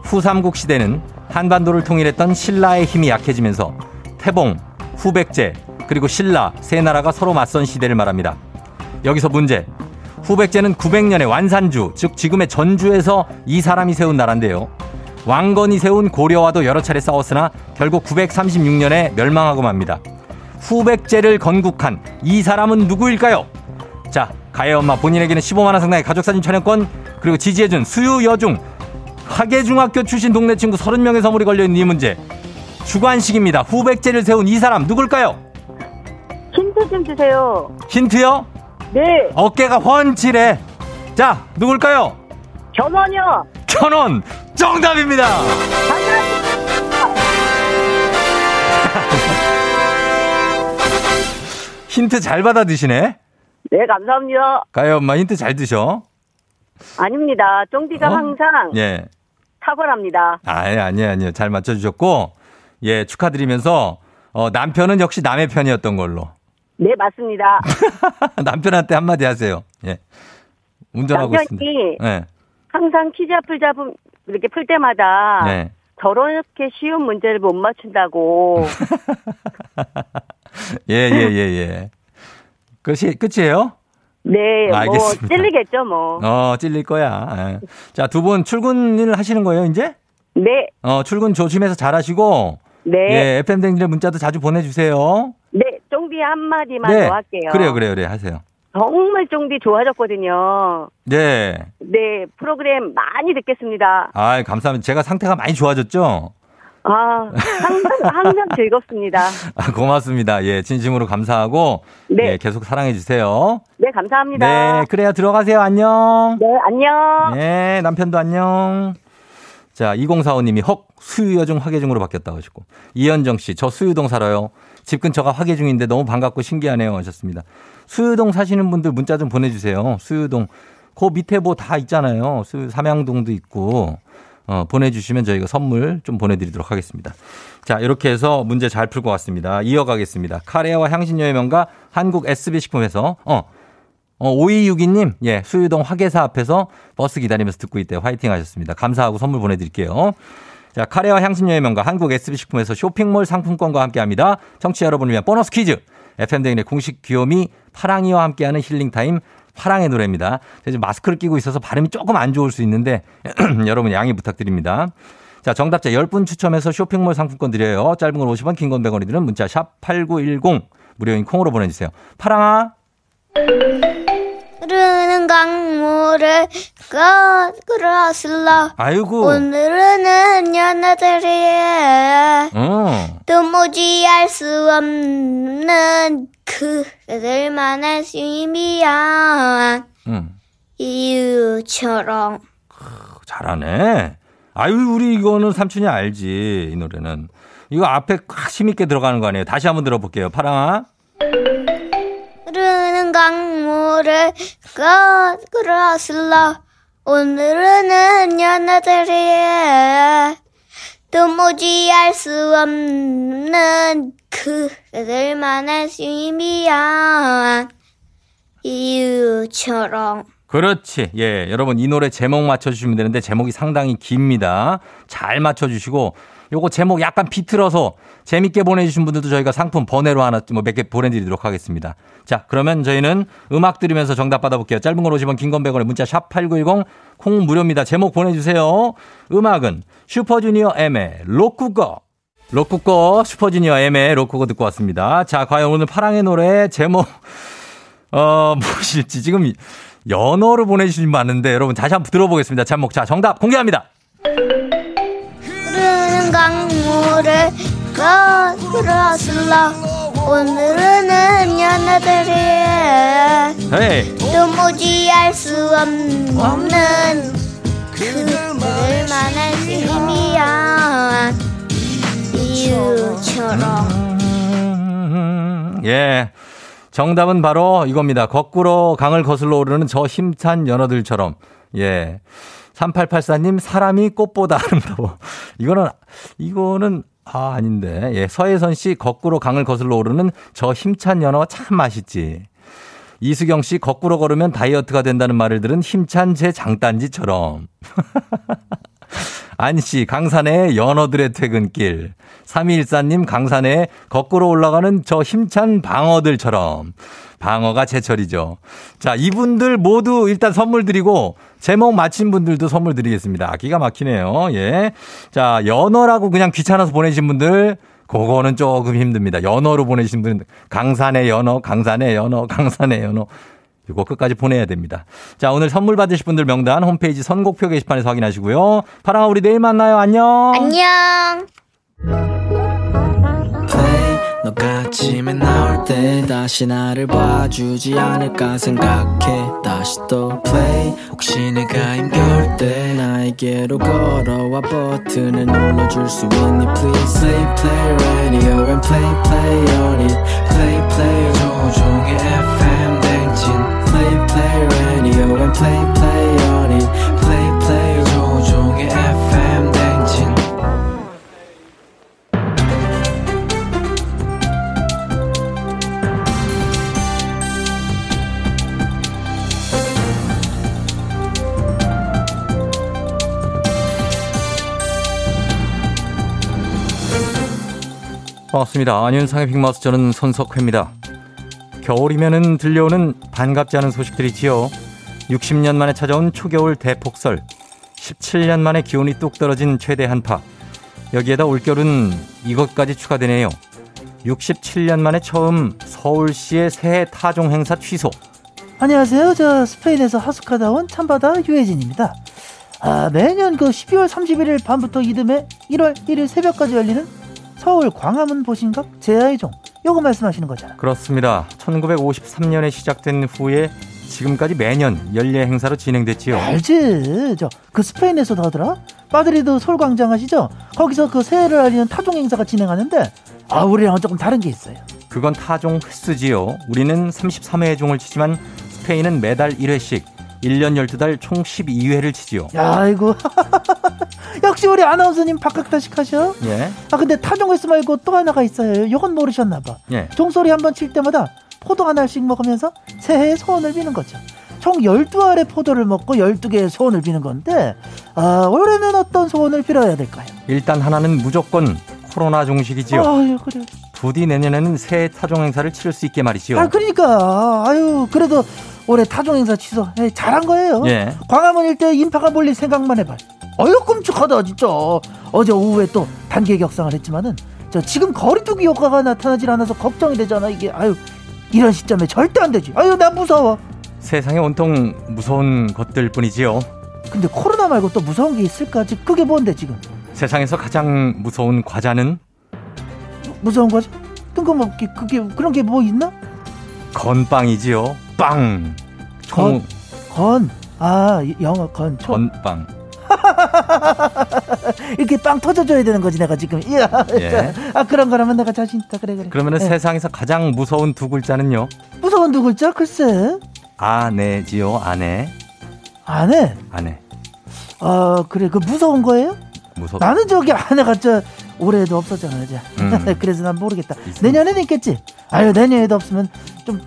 후삼국 시대는 한반도를 통일했던 신라의 힘이 약해지면서 태봉, 후백제, 그리고 신라 세 나라가 서로 맞선 시대를 말합니다. 여기서 문제. 후백제는 900년에 완산주, 즉 지금의 전주에서 이 사람이 세운 나라인데요. 왕건이 세운 고려와도 여러 차례 싸웠으나 결국 936년에 멸망하고 맙니다. 후백제를 건국한 이 사람은 누구일까요? 자, 가혜 엄마 본인에게는 15만 원 상당의 가족사진 촬영권 그리고 지지해준 수유여중 화계중학교 출신 동네 친구 30명의 선물이 걸려있는 이 문제 주관식입니다. 후백제를 세운 이 사람 누굴까요? 힌트 좀 주세요. 힌트요? 네. 어깨가 훤칠해. 자, 누굴까요? 견훤이요. 견훤 정답입니다. 힌트 잘 받아 드시네. 네, 감사합니다. 가요 엄마 힌트 잘 드셔. 아닙니다. 쫑디가 항상 예. 탁월합니다. 아니에요. 잘 맞춰주셨고 예 축하드리면서 남편은 역시 남의 편이었던 걸로. 네, 맞습니다. 남편한테 한마디 하세요. 예, 운전하고 있습니다. 네. 항상 퀴즈 앞을 잡음 이렇게 풀 때마다 네. 저렇게 쉬운 문제를 못 맞춘다고. 예. 끝이에요? 네, 알겠습니다. 뭐 찔리겠죠, 뭐. 찔릴 거야. 예. 자, 두 분 출근을 하시는 거예요, 이제? 네. 출근 조심해서 잘하시고. 네. 예, FM 대행진의 문자도 자주 보내주세요. 네, 쫑디 한마디만 더 할게요. 그래요, 하세요. 정말 쫑디 좋아졌거든요. 네. 네, 프로그램 많이 듣겠습니다. 아, 감사합니다. 제가 상태가 많이 좋아졌죠? 아, 항상 즐겁습니다. 아, 고맙습니다. 예, 진심으로 감사하고. 네. 예, 계속 사랑해주세요. 네, 감사합니다. 네, 그래요. 들어가세요. 안녕. 네, 안녕. 네, 남편도 안녕. 자, 2045님이 헉, 수유여중 화계중으로 바뀌었다고 하시고. 이현정 씨, 저 수유동 살아요. 집 근처가 화계중인데 너무 반갑고 신기하네요 하셨습니다. 수유동 사시는 분들 문자 좀 보내주세요. 수유동. 그 밑에 뭐 다 있잖아요. 삼양동도 있고. 보내주시면 저희가 선물 좀 보내드리도록 하겠습니다. 자, 이렇게 해서 문제 잘 풀 것 같습니다. 이어가겠습니다. 카레와 향신료의 명가 한국 SB식품에서 5262님 예, 수유동 화계사 앞에서 버스 기다리면서 듣고 있대요. 화이팅 하셨습니다. 감사하고 선물 보내드릴게요. 자, 카레와 향신료의 명가 한국 SB식품에서 쇼핑몰 상품권과 함께합니다. 청취자 여러분을 위한 보너스 퀴즈. FM대행진의 공식 귀요미 파랑이와 함께하는 힐링타임 파랑의 노래입니다. 제가 마스크를 끼고 있어서 발음이 조금 안 좋을 수 있는데 여러분 양해 부탁드립니다. 자, 정답자 10분 추첨해서 쇼핑몰 상품권 드려요. 짧은 건 50원, 긴 건 100원이 드는 문자 샵 8910 무료인 콩으로 보내주세요. 파랑아. 흐르는 강물을 거꾸로 슬러 아이고 오늘은 연애들이에 도무지 알 수 없는 그들만의 신비한 이유처럼 잘하네. 아유 우리 이거는 삼촌이 알지. 이 노래는 이거 앞에 힘있게 들어가는 거 아니에요. 다시 한번 들어볼게요. 파랑아. 흐르는 강물을 거꾸로 슬러 오늘은 연애들이에 도무지 알 수 없는 그들만의 신비한 이유처럼 그렇지. 예, 여러분 이 노래 제목 맞춰주시면 되는데 제목이 상당히 깁니다. 잘 맞춰주시고 요거 제목 약간 비틀어서 재밌게 보내주신 분들도 저희가 상품 번외로 하나 뭐 몇 개 보내드리도록 하겠습니다. 자, 그러면 저희는 음악 들으면서 정답 받아볼게요. 짧은 건 50원, 긴 건 100원에 문자 샵 8910 콩 무료입니다. 제목 보내주세요. 음악은 슈퍼주니어 M의 로쿠거. 로쿠거 슈퍼주니어 M의 로쿠거 듣고 왔습니다. 자, 과연 오늘 파랑의 노래 제목 무엇일지 지금 연어로 보내주신 분 많은데 여러분 다시 한번 들어보겠습니다. 제목 자 정답 공개합니다. 흐르는 강물을 거꾸로 슬러 오늘은 연어들이 hey. 도무지할 수 없는 그들만의 힘이야 이유처럼. 예, 정답은 바로 이겁니다. 거꾸로 강을 거슬러 오르는 저 힘찬 연어들처럼. 예, 3884님 사람이 꽃보다 아름다워. 이거는 아 아닌데. 예, 서혜선 씨 거꾸로 강을 거슬러 오르는 저 힘찬 연어가 참 맛있지. 이수경 씨 거꾸로 걸으면 다이어트가 된다는 말을 들은 힘찬 제 장단지처럼. 안 씨 강산의 연어들의 퇴근길. 3214님 강산의 거꾸로 올라가는 저 힘찬 방어들처럼. 방어가 제철이죠. 자, 이분들 모두 일단 선물 드리고 제목 맞힌 분들도 선물 드리겠습니다. 기가 막히네요. 예. 자, 연어라고 그냥 귀찮아서 보내신 분들 그거는 조금 힘듭니다. 연어로 보내신 분들 강산의 연어, 강산의 연어, 강산의 연어. 이거 끝까지 보내야 됩니다. 자, 오늘 선물 받으실 분들 명단 홈페이지 선곡표 게시판에서 확인하시고요. 파랑아, 우리 내일 만나요. 안녕. 안녕. 너가 아침에 나올 때 다시 나를 봐주지 않을까 생각해. 다시 또 play. 혹시 내가 힘겨울 때 나에게로 걸어와 버튼을 눌러줄 수 있니 please. Play play radio and play play on it. Play play 조종의 FM 대행진. Play play radio and play play on it. Play play 조종의 FM 대행진. 반갑습니다. 안윤상의 빅마우스, 저는 손석회입니다. 겨울이면은 들려오는 반갑지 않은 소식들이지요. 60년 만에 찾아온 초겨울 대폭설, 17년 만에 기온이 뚝 떨어진 최대 한파, 여기에다 올겨울은 이것까지 추가되네요. 67년 만에 처음 서울시의 새해 타종 행사 취소. 안녕하세요. 저 스페인에서 하숙하다 온 참바다 유혜진입니다. 아, 매년 그 12월 31일 밤부터 이듬해 1월 1일 새벽까지 열리는 서울 광화문 보신각 제아의 종, 요거 말씀하시는 거잖아요. 그렇습니다. 1953년에 시작된 후에 지금까지 매년 연례 행사로 진행됐지요. 알지. 저 그 스페인에서도 하더라. 마드리드 서울 광장 아시죠? 거기서 그 새해를 알리는 타종 행사가 진행하는데, 아, 우리랑은 조금 다른 게 있어요. 그건 타종 횟수지요. 우리는 33회 종을 치지만 스페인은 매달 1회씩 1년 12달 총 12회를 치지요. 야, 아이고. 역시 우리 아나운서님 박학다식 하셔. 예. 아, 근데 타종 횟수 말고 또 하나가 있어요. 요건 모르셨나 봐. 예. 종소리 한번 칠 때마다 포도 하나씩 먹으면서 새해의 소원을 비는 거죠. 총 12알의 포도를 먹고 12개의 소원을 비는 건데, 아, 올해는 어떤 소원을 빌어야 될까요? 일단 하나는 무조건 코로나 종식이지요. 아유, 그래요. 부디 내년에는 새해 타종 행사를 치를 수 있게 말이지요. 아, 그러니까. 아유, 그래도 올해 타종 행사 취소, 예, 잘한 거예요. 예. 광화문 일대 인파가 몰릴 생각만 해봐. 어휴, 끔찍하다 진짜. 어제 오후에 또 단계 격상을 했지만은 저 지금 거리두기 효과가 나타나질 않아서 걱정이 되잖아 이게. 아유, 이런 시점에 절대 안 되지. 아유, 나 무서워. 세상에 온통 무서운 것들 뿐이지요. 근데 코로나 말고 또 무서운 게 있을까? 그게 뭔데 지금? 세상에서 가장 무서운 과자는? 무서운 과자? 뜬금없게 그런 게 뭐 있나? 건빵이지요. 빵. 건. 아, 영어 건. 건빵. 이렇게 빵 터져줘야 되는 거지 내가 지금. 이야. 예. 아, 그런 거라면 내가 자신 있다. 그래. 그러면은, 예, 세상에서 가장 무서운 두 글자는요? 무서운 두 글자? 글쎄. 아내지요. 아내. 아, 그래. 그 무서운 거예요? 무섭다. 나는 저기 아내가 저 올해에도 없었잖아요. 그래서 난 모르겠다. 내년에는 있겠지. 아유, 내년에도 없으면 좀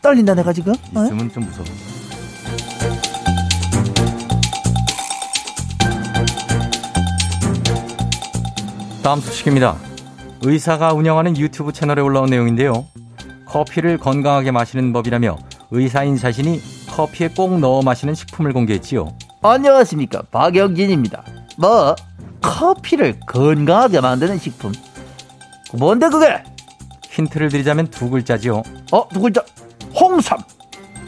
떨린다 내가 지금. 있으면 좀 무서워. 다음 소식입니다. 의사가 운영하는 유튜브 채널에 올라온 내용인데요. 커피를 건강하게 마시는 법이라며 의사인 자신이 커피에 꼭 넣어 마시는 식품을 공개했지요. 안녕하십니까, 박영진입니다. 뭐 커피를 건강하게 만드는 식품, 뭔데 그게? 힌트를 드리자면 두 글자지요. 두 글자. 홍삼,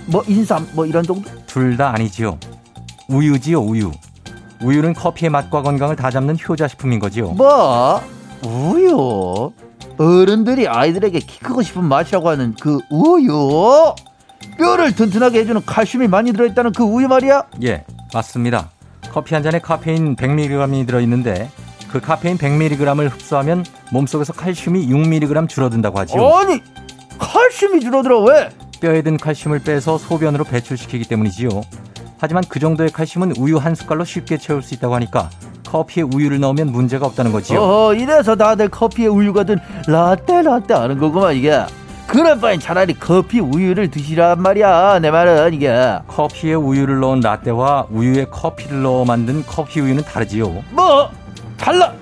뭐 인삼, 뭐 이런 정도? 둘 다 아니지요. 우유지요. 우유는 커피의 맛과 건강을 다 잡는 효자식품인 거지요. 뭐 우유? 어른들이 아이들에게 키 크고 싶은 맛이라고 하는 그 우유, 뼈를 튼튼하게 해주는 칼슘이 많이 들어있다는 그 우유 말이야? 예, 맞습니다. 커피 한 잔에 카페인 100mg이 들어있는데 그 카페인 100mg을 흡수하면 몸속에서 칼슘이 6mg 줄어든다고 하지요. 아니, 칼슘이 줄어들어 왜? 뼈에 든 칼슘을 빼서 소변으로 배출시키기 때문이지요. 하지만 그 정도의 칼슘은 우유 한 숟갈로 쉽게 채울 수 있다고 하니까 커피에 우유를 넣으면 문제가 없다는 거지요. 이래서 다들 커피에 우유가 든 라떼 하는 거구만 이게. 그럴 바엔 차라리 커피 우유를 드시란 말이야. 내 말은 이게. 커피에 우유를 넣은 라떼와 우유에 커피를 넣어 만든 커피 우유는 다르지요. 뭐? 달라?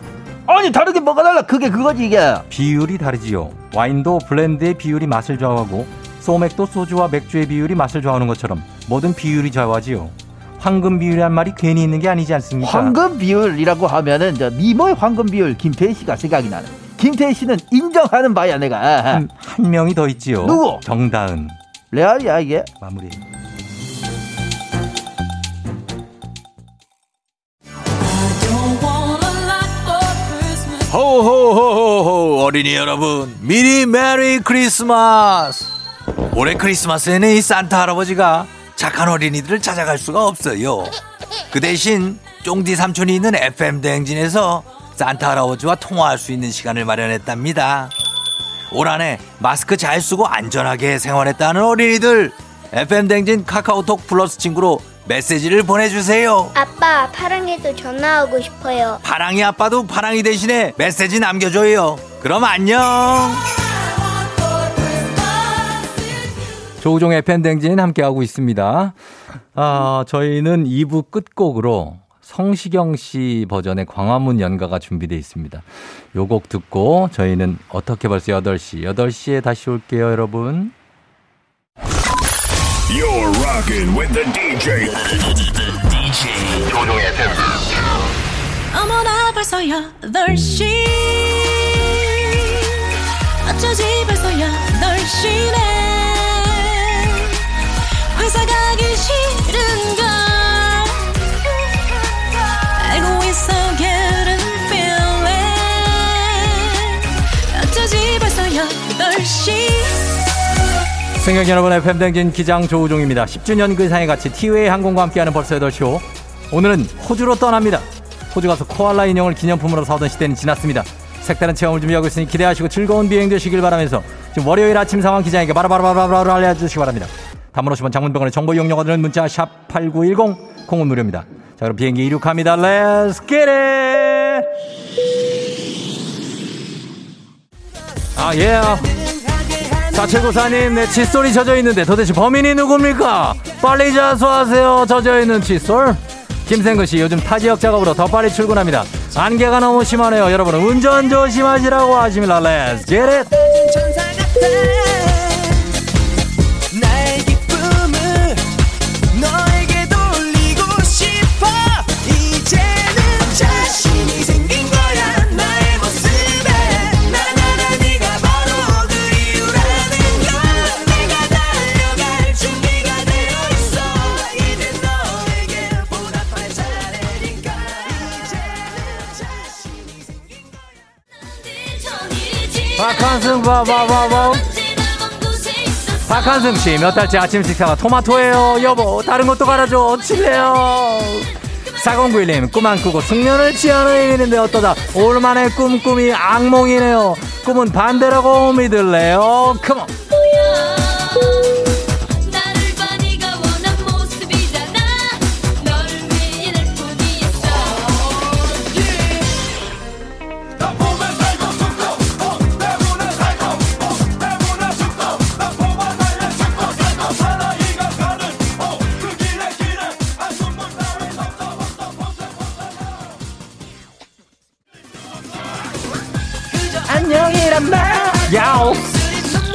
아니 다르게 뭐가 달라? 그게 그거지 이게. 비율이 다르지요. 와인도 블렌드의 비율이 맛을 좌우하고 소맥도 소주와 맥주의 비율이 맛을 좌우하는 것처럼 모든 비율이 좌우하지요. 황금 비율이란 말이 괜히 있는 게 아니지 않습니까? 황금 비율이라고 하면은 저 미모의 황금 비율 김태희 씨가 생각이 나는. 김태희 씨는 인정하는 바야 내가. 한 명이 더 있지요. 누구? 정다은. 레알이야 이게. 마무리. 호호호호호 어린이 여러분, 미리 메리 크리스마스. 올해 크리스마스에는 이 산타 할아버지가 착한 어린이들을 찾아갈 수가 없어요. 그 대신 쫑디 삼촌이 있는 FM 대행진에서 산타 할아버지와 통화할 수 있는 시간을 마련했답니다. 올 한해 마스크 잘 쓰고 안전하게 생활했다는 어린이들, FM 대행진 카카오톡 플러스 친구로 메시지를 보내주세요. 아빠, 파랑이도 전화하고 싶어요. 파랑이 아빠도 파랑이 대신에 메시지 남겨줘요. 그럼 안녕. 조우종 FM 대행진 함께하고 있습니다. 저희는 2부 끝곡으로 성시경 씨 버전의 광화문 연가가 준비되어 있습니다. 요 곡 듣고 저희는 어떻게 벌써 8시에 다시 올게요, 여러분. You're rocking with the DJ. 조우종의 FM 대행진. 어머나 벌써 8시. 어쩌지 벌써 8시네. 회사 가기 싫은걸 알고 있어. Getting feeling 어쩌지 벌써 8시. 승객 여러분, FM 대행진 기장 조우종입니다. 10주년 근상의 가치 티웨이 항공과 함께하는 벌써 8시오. 오늘은 호주로 떠납니다. 호주 가서 코알라 인형을 기념품으로 사오던 시대는 지났습니다. 색다른 체험을 준비하고 있으니 기대하시고 즐거운 비행 되시길 바라면서 지금 월요일 아침 상황 기장에게 바라바라바라바라 알려주시기 바랍니다. 단문 50원, 장문병원의 정보 이용료들은 문자 샵 8910, 공은 무료입니다. 자, 그럼 비행기 이륙합니다. Let's get it! 아, 예. 사칠구사님, 내 칫솔이 젖어있는데 도대체 범인이 누굽니까? 빨리 자수하세요. 젖어있는 칫솔. 김생근씨, 요즘 타지역 작업으로 더 빨리 출근합니다. 안개가 너무 심하네요. 여러분은 운전 조심하시라고 하십니다. Let's get it! 박한승 봐봐봐봐. 박한승 씨, 몇 달째 아침 식사가 토마토예요. 여보, 다른 것도 갈아줘. 칠래요. 4091님, 꿈 안 꾸고 숙면을 취하는 의미인데 어떠다 올만의 꿈이 악몽이네요. 꿈은 반대라고 믿을래요. 컴온.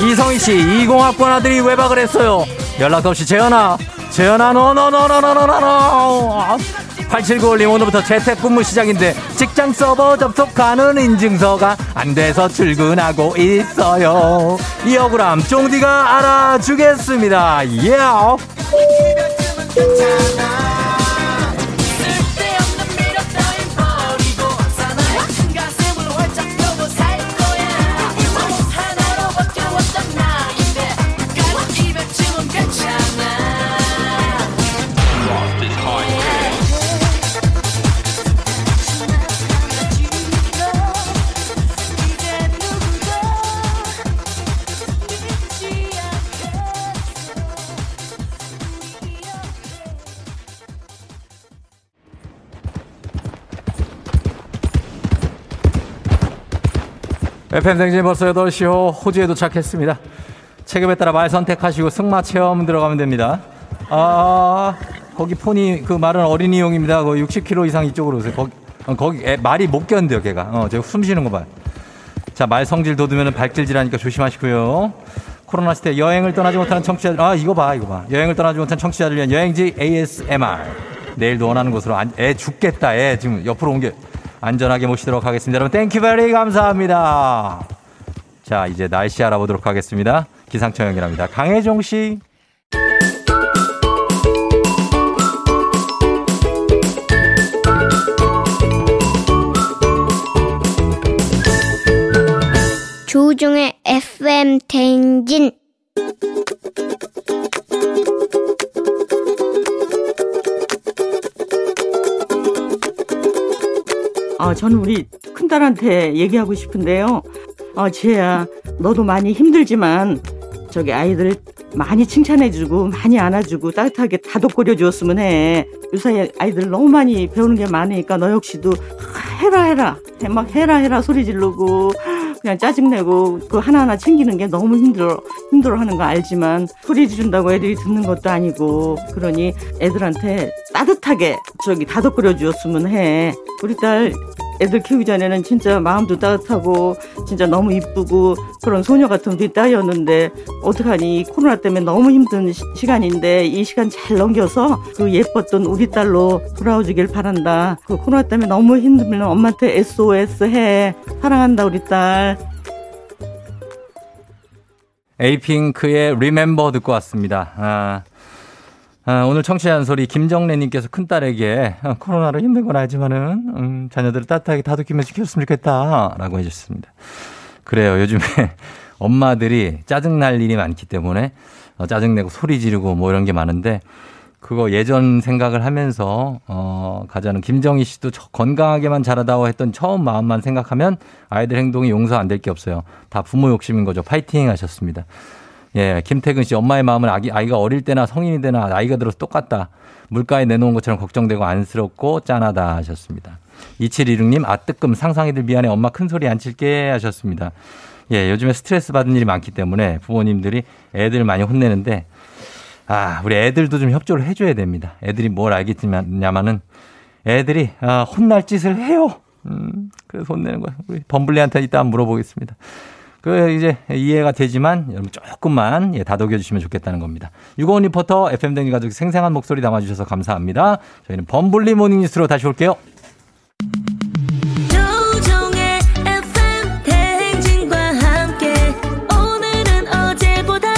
이성희 씨, 20학번 아들이 외박을 했어요. 연락도 없이 재현아, 너. 8795님, 오늘부터 재택근무 시작인데 직장 서버 접속하는 인증서가 안 돼서 출근하고 있어요. 이 억울함 쫑디가 알아주겠습니다. 예. FM 대행진 벌써 8시 호 호주에 도착했습니다. 체급에 따라 말 선택하시고 승마 체험 들어가면 됩니다. 아, 거기 폰이, 그 말은 어린이용입니다. 거기 60kg 이상 이쪽으로 오세요. 거기 애, 말이 못 견뎌요, 걔가. 제가 숨 쉬는 거 봐요. 자, 말 성질 돋으면 발길질하니까 조심하시고요. 코로나 시대 여행을 떠나지 못하는 청취자들, 아, 이거 봐. 여행을 떠나지 못하는 청취자들 위한 여행지 ASMR. 내일도 원하는 곳으로, 애 죽겠다, 애 지금 옆으로 옮겨. 안전하게 모시도록 하겠습니다. 여러분, 땡큐 베리 감사합니다. 자, 이제 날씨 알아보도록 하겠습니다. 기상청 연결합니다. 강혜종 씨. 조우종의 FM 대행진. 저는 우리 큰딸한테 얘기하고 싶은데요. 지혜야, 너도 많이 힘들지만 아이들 많이 칭찬해주고 많이 안아주고 따뜻하게 다독거려 주었으면 해. 요새 아이들 너무 많이 배우는 게 많으니까 너 역시도 해라 소리 지르고 그냥 짜증내고 그 하나하나 챙기는 게 너무 힘들어하는 거 알지만 소리 지른다고 애들이 듣는 것도 아니고, 그러니 애들한테 따뜻하게 다독거려 주었으면 해. 우리 딸 애들 키우기 전에는 진짜 마음도 따뜻하고 진짜 너무 이쁘고 그런 소녀 같은 우리 딸이었는데, 어떡하니 코로나 때문에 너무 힘든 시간인데 이 시간 잘 넘겨서 그 예뻤던 우리 딸로 돌아오시길 바란다. 그 코로나 때문에 너무 힘들면 엄마한테 SOS 해. 사랑한다 우리 딸. 에이핑크의 리멤버 듣고 왔습니다. 오늘 청취한 소리 김정래님께서 큰딸에게 코로나로 힘든 건 알지만은 자녀들을 따뜻하게 다독이며 지켰으면 좋겠다라고 해주셨습니다. 그래요. 요즘에 엄마들이 짜증날 일이 많기 때문에 짜증내고 소리 지르고 뭐 이런 게 많은데, 그거 예전 생각을 하면서 가자는 김정희 씨도 건강하게만 자라다오 했던 처음 마음만 생각하면 아이들 행동이 용서 안 될 게 없어요. 다 부모 욕심인 거죠. 파이팅 하셨습니다. 예, 김태근 씨, 엄마의 마음은 아이가 어릴 때나 성인이 되나 나이가 들어서 똑같다. 물가에 내놓은 것처럼 걱정되고 안쓰럽고 짠하다 하셨습니다. 2716님, 아 뜨끔 상상이들 미안해 엄마 큰소리 안 칠게 하셨습니다. 예, 요즘에 스트레스 받은 일이 많기 때문에 부모님들이 애들 많이 혼내는데, 아, 우리 애들도 좀 협조를 해줘야 됩니다. 애들이 뭘 알겠냐면은 애들이 혼날 짓을 해요. 그래서 혼내는 거야. 우리 범블리한테 이따 한번 물어보겠습니다. 그 이제 이해가 되지만 여러분 조금만 다독여 주시면 좋겠다는 겁니다. 유고원 리포터, FM 대행진 가족 생생한 목소리 담아주셔서 감사합니다. 저희는 범블리 모닝뉴스로 다시 올게요. 조종의 FM 대행진과 함께 오늘은 어제보다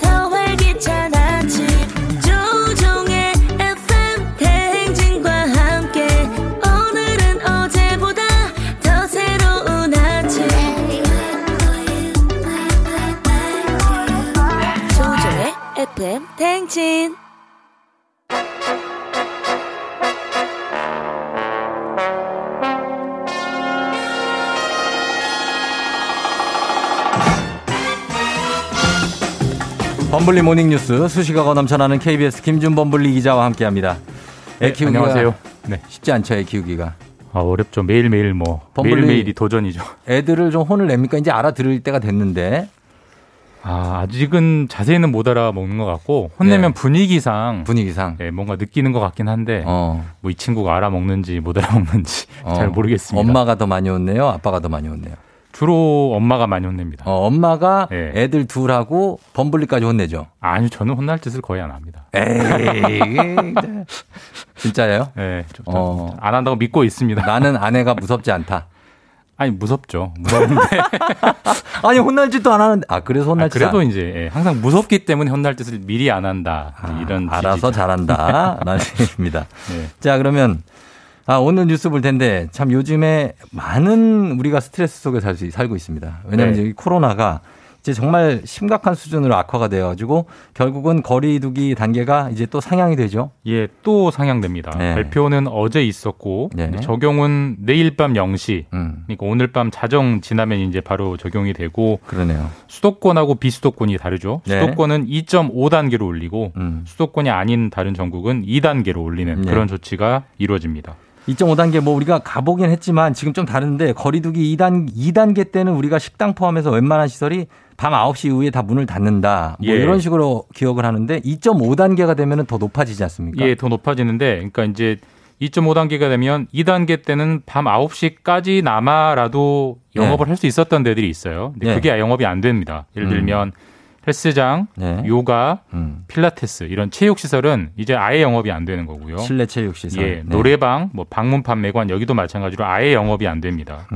더 활기찬 아침. 조종의 FM 대행진과 함께 오늘은 어제보다 더 새로운 아침. FM 대행진. 범블리 모닝뉴스 수식어가 넘쳐나는 KBS 김준범 범블리 기자와 함께합니다. 애 키우기가, 네, 안녕하세요. 네, 쉽지 않죠, 애 키우기가. 어렵죠. 매일매일 매일매일이 도전이죠. 애들을 좀 혼을 냅니까? 이제 알아들을 때가 됐는데. 아직은 자세히는 못 알아먹는 것 같고, 혼내면, 네, 분위기상 예, 뭔가 느끼는 것 같긴 한데 이 친구가 알아먹는지 못 알아먹는지 잘 모르겠습니다. 엄마가 더 많이 혼내요? 아빠가 더 많이 혼내요? 주로 엄마가 많이 혼냅니다. 엄마가, 예, 애들 둘하고 범블리까지 혼내죠? 아니요, 저는 혼날 짓을 거의 안 합니다. 에이 진짜예요? 네, 안 한다고 믿고 있습니다. 나는 아내가 무섭지 않다. 아니, 무섭죠. 무서운데. 아니, 혼날 짓도 안 하는데. 그래서 혼날 짓. 그래도 이제, 예, 항상 무섭기 때문에 혼날 짓을 미리 안 한다. 이런. 알아서 잘한다. 라는 얘기입니다. 네. 자, 그러면, 오늘 뉴스 볼 텐데, 참 요즘에 많은 우리가 스트레스 속에 살고 있습니다. 왜냐하면, 네, 이제 코로나가 이제 정말 심각한 수준으로 악화가 되어가지고 결국은 거리두기 단계가 이제 또 상향이 되죠. 예, 또 상향됩니다. 네. 발표는 어제 있었고, 네, 적용은 내일 밤 0시, 그러니까 오늘 밤 자정 지나면 이제 바로 적용이 되고. 그러네요. 수도권하고 비수도권이 다르죠. 수도권은, 네, 2.5단계로 올리고 수도권이 아닌 다른 전국은 2단계로 올리는, 네, 그런 조치가 이루어집니다. 2.5단계 뭐 우리가 가보긴 했지만 지금 좀 다른데 거리두기 2단계 때는 우리가 식당 포함해서 웬만한 시설이 밤 9시 이후에 다 문을 닫는다. 뭐 예. 이런 식으로 기억을 하는데 2.5단계가 되면은 더 높아지지 않습니까? 예, 더 높아지는데 그러니까 이제 2.5단계가 되면 2단계 때는 밤 9시까지 남아라도 영업을 네. 할 수 있었던 데들이 있어요. 근데 네. 그게 영업이 안 됩니다. 예를 들면 헬스장, 네. 요가, 필라테스 이런 체육시설은 이제 아예 영업이 안 되는 거고요. 실내 체육시설. 예, 네. 노래방, 뭐 방문 판매관 여기도 마찬가지로 아예 영업이 안 됩니다.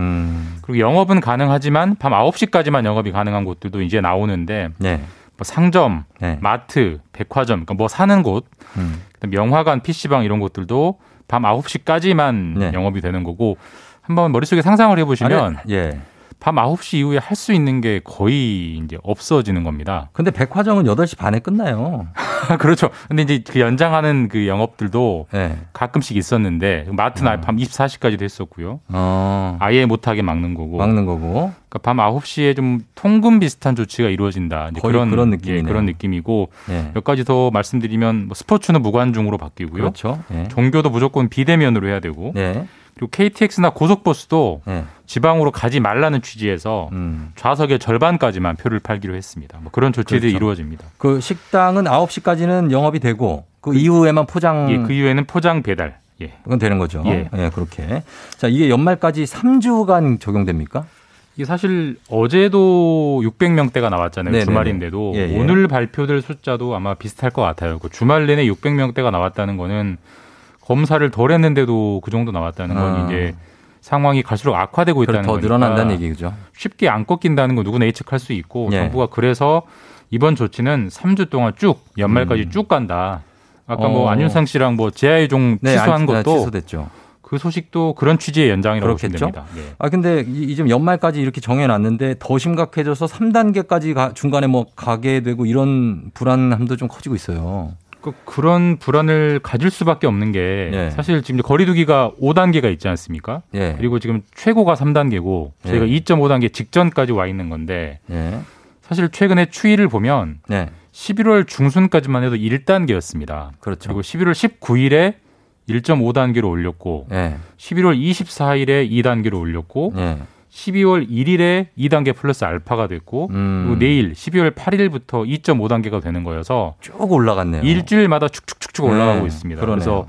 그리고 영업은 가능하지만 밤 9시까지만 영업이 가능한 곳들도 이제 나오는데 네. 뭐 상점, 네. 마트, 백화점, 그러니까 뭐 사는 곳, 영화관, PC방 이런 곳들도 밤 9시까지만 네. 영업이 되는 거고 한번 머릿속에 상상을 해보시면 예. 밤 9시 이후에 할 수 있는 게 거의 이제 없어지는 겁니다. 근데 백화점은 8시 반에 끝나요. 그렇죠. 근데 이제 그 연장하는 그 영업들도 네. 가끔씩 있었는데 마트는 밤 24시까지도 했었고요. 아예 못하게 막는 거고. 그러니까 밤 9시에 좀 통금 비슷한 조치가 이루어진다. 이제 거의 그런 느낌이네요. 예, 그런 느낌이고 네. 몇 가지 더 말씀드리면 뭐 스포츠는 무관중으로 바뀌고요. 그렇죠. 네. 종교도 무조건 비대면으로 해야 되고. 네. 그리고 KTX나 고속버스도 네. 지방으로 가지 말라는 취지에서 좌석의 절반까지만 표를 팔기로 했습니다. 뭐 그런 조치들이 그렇죠. 이루어집니다. 그 식당은 9시까지는 영업이 되고 그 이후에만 포장. 예, 그 이후에는 포장 배달. 예. 그건 되는 거죠. 예. 예, 그렇게. 자, 이게 연말까지 3주간 적용됩니까? 이게 사실 어제도 600명대가 나왔잖아요. 네네. 주말인데도 예, 예. 오늘 발표될 숫자도 아마 비슷할 것 같아요. 그 주말 내내 600명대가 나왔다는 거는 검사를 덜 했는데도 그 정도 나왔다는 건 이제 상황이 갈수록 악화되고 있다는 거니까 더 늘어난다는 얘기죠. 쉽게 안 꺾인다는 건 누구나 예측할 수 있고 예. 정부가 그래서 이번 조치는 3주 동안 쭉 연말까지 쭉 간다. 아까 뭐 안윤상 씨랑 뭐 재하이종 네, 취소한 것도 취소됐죠. 그 소식도 그런 취지의 연장이라고 보시면 됩니다. 예. 아 근데 이제 연말까지 이렇게 정해놨는데 더 심각해져서 3단계까지 중간에 뭐 가게 되고 이런 불안함도 좀 커지고 있어요. 그런 불안을 가질 수밖에 없는 게 예. 사실 지금 거리두기가 5단계가 있지 않습니까? 예. 그리고 지금 최고가 3단계고 저희가 예. 2.5단계 직전까지 와 있는 건데 예. 사실 최근에 추이를 보면 예. 11월 중순까지만 해도 1단계였습니다. 그렇죠. 그리고 11월 19일에 1.5단계로 올렸고 예. 11월 24일에 2단계로 올렸고 예. 12월 1일에 2단계 플러스 알파가 됐고 그리고 내일 12월 8일부터 2.5단계가 되는 거여서 쭉 올라갔네요. 일주일마다 쭉쭉쭉쭉 올라가고 네, 있습니다. 그러네요. 그래서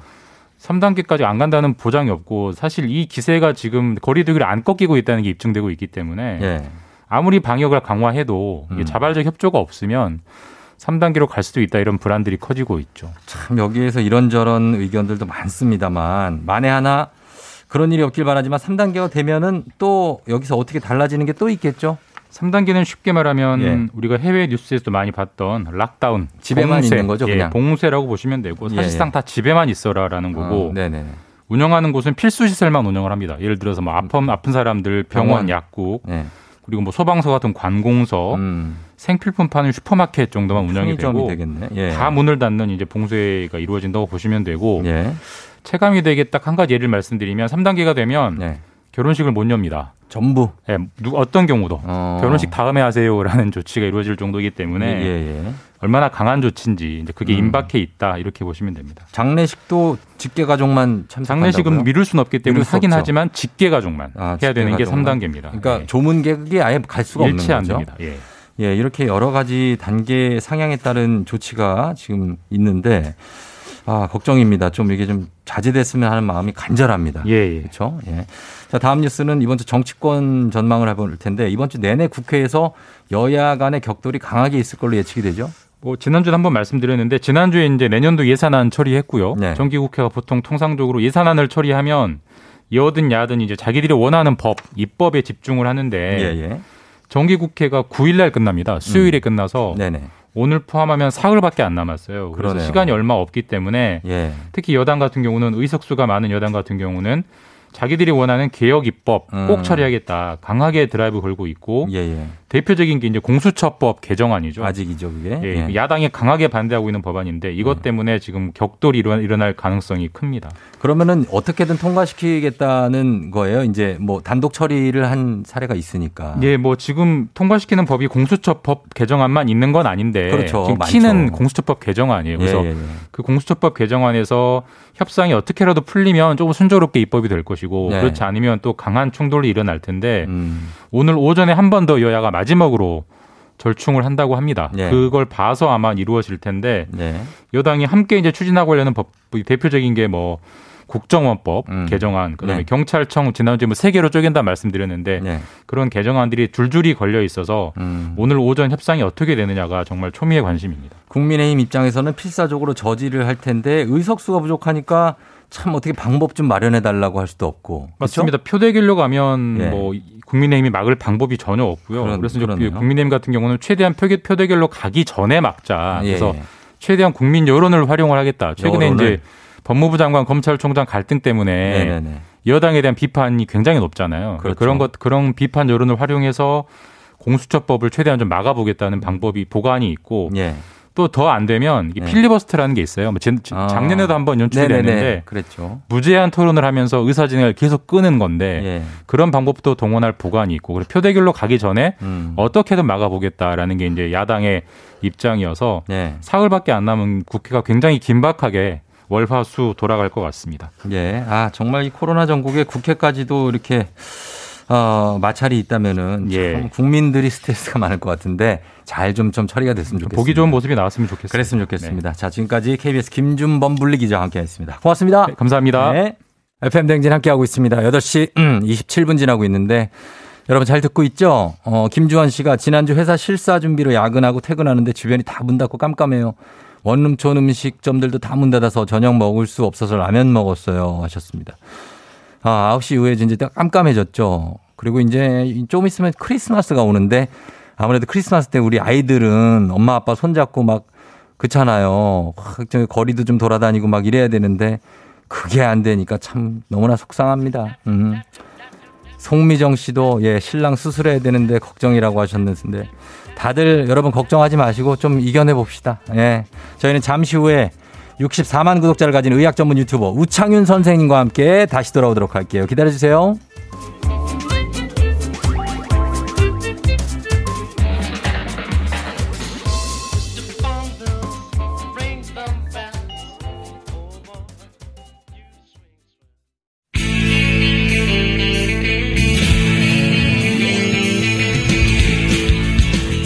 3단계까지 안 간다는 보장이 없고 사실 이 기세가 지금 거리두기를 안 꺾이고 있다는 게 입증되고 있기 때문에 네. 아무리 방역을 강화해도 이게 자발적 협조가 없으면 3단계로 갈 수도 있다 이런 불안들이 커지고 있죠. 참 여기에서 이런저런 의견들도 많습니다만 만에 하나 그런 일이 없길 바라지만 3단계가 되면은 또 여기서 어떻게 달라지는 게 또 있겠죠? 3단계는 쉽게 말하면 예. 우리가 해외 뉴스에서도 많이 봤던 락다운. 집에만 봉쇄. 있는 거죠? 그냥. 예, 봉쇄라고 보시면 되고 사실상 예, 예. 다 집에만 있어라라는 거고 운영하는 곳은 필수시설만 운영을 합니다. 예를 들어서 뭐 아픈 사람들 병원, 약국 예. 그리고 뭐 소방서 같은 관공서 생필품 파는 슈퍼마켓 정도만 운영이 되고 예. 다 문을 닫는 이제 봉쇄가 이루어진다고 보시면 되고 예. 체감이 되게 딱 한 가지 예를 말씀드리면 3단계가 되면 네. 결혼식을 못 엽니다. 전부? 네, 어떤 경우도 결혼식 다음에 하세요라는 조치가 이루어질 정도이기 때문에 예, 예. 얼마나 강한 조치인지 이제 그게 임박해 있다 이렇게 보시면 됩니다. 장례식도 직계가족만 참석한다고요? 장례식은 미룰 수는 없기 때문에 하긴 하지만 직계가족만 해야 되는 게 3단계입니다. 그러니까 예. 조문객이 아예 갈 수가 없는 거죠? 일치 안 됩니다. 예. 예, 이렇게 여러 가지 단계 상향에 따른 조치가 지금 있는데 아, 걱정입니다. 좀 이게 좀 자제됐으면 하는 마음이 간절합니다. 예, 예. 그렇죠? 예. 자, 다음 뉴스는 이번 주 정치권 전망을 해볼 텐데 이번 주 내내 국회에서 여야 간의 격돌이 강하게 있을 걸로 예측이 되죠? 뭐 지난주에 한번 말씀드렸는데 지난주에 이제 내년도 예산안 처리했고요. 네. 정기국회가 보통 통상적으로 예산안을 처리하면 여든 야든 이제 자기들이 원하는 법, 입법에 집중을 하는데 예, 예. 정기국회가 9일 날 끝납니다. 수요일에 끝나서 네네. 오늘 포함하면 사흘밖에 안 남았어요. 그래서 그러네요. 시간이 얼마 없기 때문에 예. 특히 여당 같은 경우는 의석수가 많은 여당 같은 경우는 자기들이 원하는 개혁 입법 꼭 처리하겠다. 강하게 드라이브 걸고 있고 대표적인 게 이제 공수처법 개정안이죠. 아직이죠, 그게. 예, 예. 야당이 강하게 반대하고 있는 법안인데 이것 때문에 지금 격돌이 일어날 가능성이 큽니다. 그러면은 어떻게든 통과시키겠다는 거예요. 이제 뭐 단독 처리를 한 사례가 있으니까. 예, 뭐 지금 통과시키는 법이 공수처법 개정안만 있는 건 아닌데 그렇죠, 지금 많죠. 키는 공수처법 개정안이에요. 그래서 예, 예, 예. 그 공수처법 개정안에서 협상이 어떻게라도 풀리면 조금 순조롭게 입법이 될 것이고 네. 그렇지 않으면 또 강한 충돌이 일어날 텐데 오늘 오전에 한 번 더 여야가 마지막으로 절충을 한다고 합니다. 네. 그걸 봐서 아마 이루어질 텐데 네. 여당이 함께 이제 추진하고 하려는 법 대표적인 게 뭐 국정원법 개정안, 그다음에 네. 경찰청 지난주에 뭐 3개로 쪼갠다 말씀드렸는데 네. 그런 개정안들이 줄줄이 걸려 있어서 오늘 오전 협상이 어떻게 되느냐가 정말 초미의 관심입니다. 국민의힘 입장에서는 필사적으로 저지를 할 텐데 의석수가 부족하니까 참 어떻게 방법 좀 마련해 달라고 할 수도 없고. 맞습니다. 그렇죠? 표대결로 가면 예. 뭐 국민의힘이 막을 방법이 전혀 없고요. 그래서 이제 국민의힘 같은 경우는 최대한 표대결로 가기 전에 막자. 예. 그래서 최대한 국민 여론을 활용을 하겠다. 최근에 여론을. 이제 법무부 장관 검찰총장 갈등 때문에 네네네. 여당에 대한 비판이 굉장히 높잖아요. 그렇죠. 그런 비판 여론을 활용해서 공수처법을 최대한 좀 막아보겠다는 방법이 보관이 있고. 예. 또 더 안 되면 네. 필리버스터라는 게 있어요. 작년에도 한번 연출이 됐는데 그랬죠. 무제한 토론을 하면서 의사진행을 계속 끄는 건데 네. 그런 방법도 동원할 보관이 있고 그래서 표대결로 가기 전에 어떻게든 막아보겠다라는 게 이제 야당의 입장이어서 네. 사흘밖에 안 남은 국회가 굉장히 긴박하게 월화수 돌아갈 것 같습니다. 네. 아, 정말 이 코로나 전국에 국회까지도 이렇게 마찰이 있다면은 예. 국민들이 스트레스가 많을 것 같은데 잘 좀 처리가 됐으면 좋겠습니다. 보기 좋은 모습이 나왔으면 좋겠습니다. 그랬으면 좋겠습니다. 네. 자, 지금까지 KBS 김준범 분리기자와 함께했습니다. 고맙습니다. 네, 감사합니다. 네. FM 대행진 함께하고 있습니다. 8시 27분 지나고 있는데 여러분 잘 듣고 있죠? 김주환 씨가 지난주 회사 실사 준비로 야근하고 퇴근하는데 주변이 다 문 닫고 깜깜해요. 원룸촌 음식점들도 다 문 닫아서 저녁 먹을 수 없어서 라면 먹었어요 하셨습니다. 아, 9시 이후에 이제 깜깜해졌죠. 그리고 이제 좀 있으면 크리스마스가 오는데 아무래도 크리스마스 때 우리 아이들은 엄마 아빠 손잡고 막 그렇잖아요. 거리도 좀 돌아다니고 막 이래야 되는데 그게 안 되니까 참 너무나 속상합니다. 송미정 씨도 예, 신랑 수술해야 되는데 걱정이라고 하셨는데 다들 여러분 걱정하지 마시고 좀 이겨내봅시다. 예, 저희는 잠시 후에 64만 구독자를 가진 의학 전문 유튜버 우창윤 선생님과 함께 다시 돌아오도록 할게요. 기다려주세요.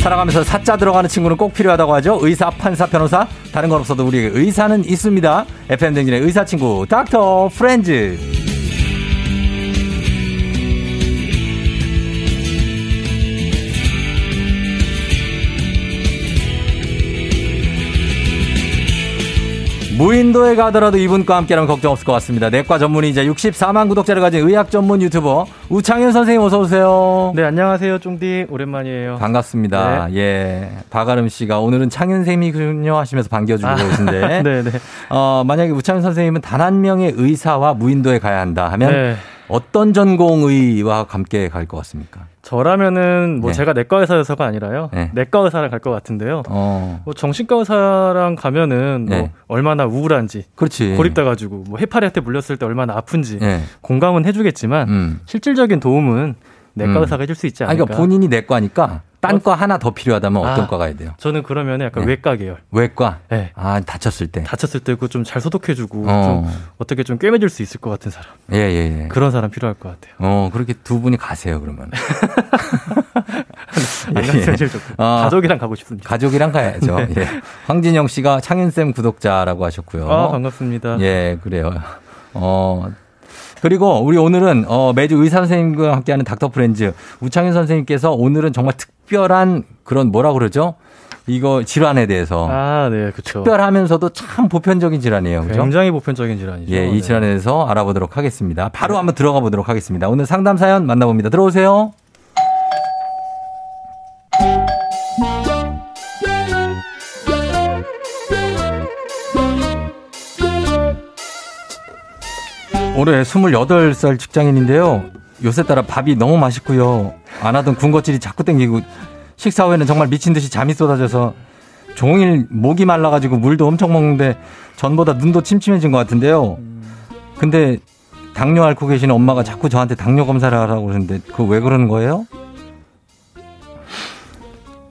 살아가면서 사자 들어가는 친구는 꼭 필요하다고 하죠. 의사, 판사, 변호사. 다른 건 없어도 우리에게 의사는 있습니다. FM 대행진의 의사 친구 닥터 프렌즈. 무인도에 가더라도 이분과 함께라면 걱정 없을 것 같습니다. 내과 전문의이자 64만 구독자를 가진 의학 전문 유튜버 우창윤 선생님 어서 오세요. 네, 안녕하세요. 쫑디 오랜만이에요. 반갑습니다. 네. 예, 박아름 씨가 오늘은 창윤 쌤이군요 하시면서 반겨주고 계신데 아, 네네. 만약에 우창윤 선생님은 단 한 명의 의사와 무인도에 가야 한다 하면 네. 어떤 전공의와 함께 갈 것 같습니까? 저라면은 뭐 네. 제가 내과 의사여서가 아니라요. 네. 내과 의사를 갈 것 같은데요. 뭐 정신과 의사랑 가면은 네. 뭐 얼마나 우울한지, 그렇지. 고립돼가지고 뭐 해파리한테 물렸을 때 얼마나 아픈지 네. 공감은 해주겠지만 실질적인 도움은 내과 의사가 해줄 수 있지 않을까. 그러니까 본인이 내과니까 딴과 하나 더 필요하다면 어떤 과 가야 돼요? 저는 그러면 약간 네. 외과 계열. 외과? 네. 아, 다쳤을 때. 다쳤을 때 그거 좀 잘 소독해주고 좀 어떻게 좀 꿰매줄 수 있을 것 같은 사람. 예. 그런 사람 필요할 것 같아요. 그렇게 두 분이 가세요, 그러면. 안 갔으면 제일 좋고. 가족이랑 가고 싶습니다. 가족이랑 가야죠. 네. 예. 황진영 씨가 창윤쌤 구독자라고 하셨고요. 아, 반갑습니다. 예, 그래요. 그리고 우리 오늘은 매주 의사 선생님과 함께하는 닥터 프렌즈 우창윤 선생님께서 오늘은 정말 특별한 그런 뭐라 그러죠? 이거 질환에 대해서 아, 네, 그렇죠. 특별하면서도 참 보편적인 질환이에요. 그렇죠? 굉장히 보편적인 질환이죠. 예, 이 질환에 대해서 알아보도록 하겠습니다. 바로 한번 들어가 보도록 하겠습니다. 오늘 상담 사연 만나봅니다. 들어오세요. 올해 28살 직장인인데요. 요새 따라 밥이 너무 맛있고요. 안 하던 군것질이 자꾸 땡기고 식사 후에는 정말 미친 듯이 잠이 쏟아져서 종일 목이 말라가지고 물도 엄청 먹는데 전보다 눈도 침침해진 것 같은데요. 근데 당뇨 앓고 계시는 엄마가 자꾸 저한테 당뇨 검사를 하라고 그러는데 그거 왜 그러는 거예요?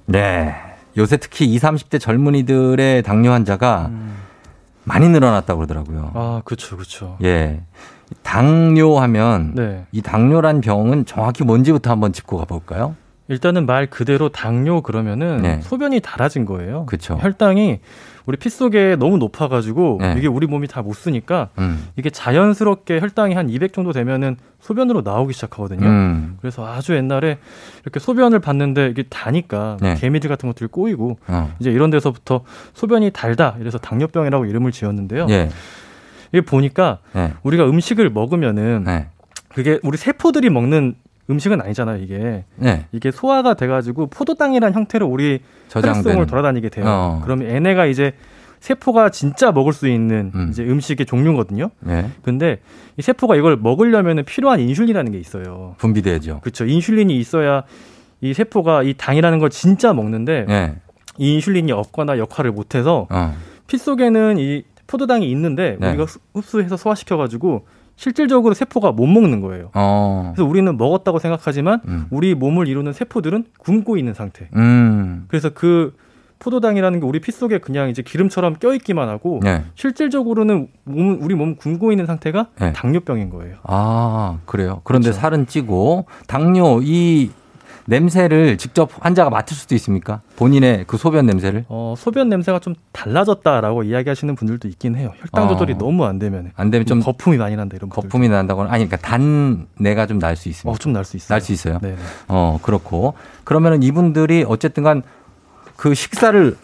네. 요새 특히 20, 30대 젊은이들의 당뇨 환자가 많이 늘어났다고 그러더라고요. 아, 그렇죠. 그렇죠. 예. 당뇨하면 네. 이 당뇨란 병은 정확히 뭔지부터 한번 짚고 가볼까요? 일단은 말 그대로 당뇨 그러면은 네. 소변이 달아진 거예요. 그쵸. 혈당이 우리 피 속에 너무 높아가지고 네. 이게 우리 몸이 다 못 쓰니까 이게 자연스럽게 혈당이 한 200 정도 되면은 소변으로 나오기 시작하거든요. 그래서 아주 옛날에 이렇게 소변을 봤는데 이게 다니까 네. 개미들 같은 것들이 꼬이고 이제 이런 데서부터 소변이 달다 이래서 당뇨병이라고 이름을 지었는데요. 네. 이게 보니까 네. 우리가 음식을 먹으면은 네. 그게 우리 세포들이 먹는 음식은 아니잖아요, 이게. 네. 이게 소화가 돼가지고 포도당이라는 형태로 우리 혈액순환을 돌아다니게 돼요. 그러면 얘네가 이제 세포가 진짜 먹을 수 있는 이제 음식의 종류거든요. 네. 근데 이 세포가 이걸 먹으려면 필요한 인슐린이라는 게 있어요. 분비돼야죠. 그렇죠. 인슐린이 있어야 이 세포가 이 당이라는 걸 진짜 먹는데 네. 이 인슐린이 없거나 역할을 못해서 피 속에는 이 포도당이 있는데 네. 우리가 흡수해서 소화시켜가지고 실질적으로 세포가 못 먹는 거예요. 그래서 우리는 먹었다고 생각하지만 우리 몸을 이루는 세포들은 굶고 있는 상태. 그래서 그 포도당이라는 게 우리 피 속에 그냥 이제 기름처럼 껴있기만 하고 네. 실질적으로는 우리 몸 굶고 있는 상태가 네. 당뇨병인 거예요. 아, 그래요. 그런데 그렇죠. 살은 찌고 당뇨 이 냄새를 직접 환자가 맡을 수도 있습니까? 본인의 그 소변 냄새를? 소변 냄새가 좀 달라졌다라고 이야기하시는 분들도 있긴 해요. 혈당 조절이 너무 안 되면. 안 되면 좀 거품이 많이 난다 이런 분들. 거품이 난다거나 아니 그러니까 단내가 좀 날 수 있습니다. 좀 날 수 있어요. 날 수 있어요. 네. 그렇고 그러면은 이분들이 어쨌든간 그 식사를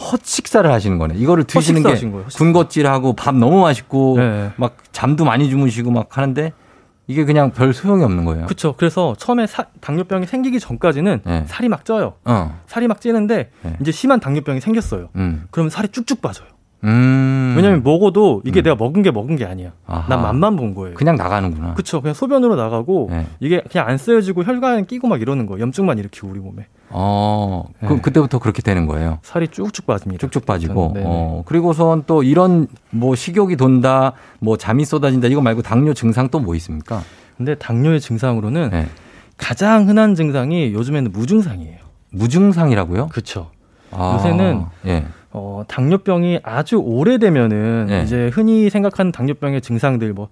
헛식사를 하시는 거네. 이거를 드시는 게 거예요, 군것질하고 밥 너무 맛있고 네. 막 잠도 많이 주무시고 막 하는데. 이게 그냥 별 소용이 없는 거예요. 그렇죠. 그래서 처음에 당뇨병이 생기기 전까지는 네. 살이 막 쪄요. 살이 막 찌는데 네. 이제 심한 당뇨병이 생겼어요. 그러면 살이 쭉쭉 빠져요. 왜냐하면 먹어도 이게 내가 먹은 게 아니야. 아하. 난 맛만 본 거예요. 그냥 나가는구나. 그렇죠. 그냥 소변으로 나가고 네. 이게 그냥 안 쓰여지고 혈관에 끼고 막 이러는 거예요. 염증만 일으키고 우리 몸에. 네. 그럼 그때부터 그렇게 되는 거예요. 살이 쭉쭉 빠집니다. 쭉쭉 빠지고. 그리고선 또 이런 뭐 식욕이 돈다, 뭐 잠이 쏟아진다 이거 말고 당뇨 증상 또 뭐 있습니까? 근데 당뇨의 증상으로는 네. 가장 흔한 증상이 요즘에는 무증상이에요. 무증상이라고요? 그렇죠. 요새는 예. 당뇨병이 아주 오래되면은 네. 이제 흔히 생각하는 당뇨병의 증상들 뭐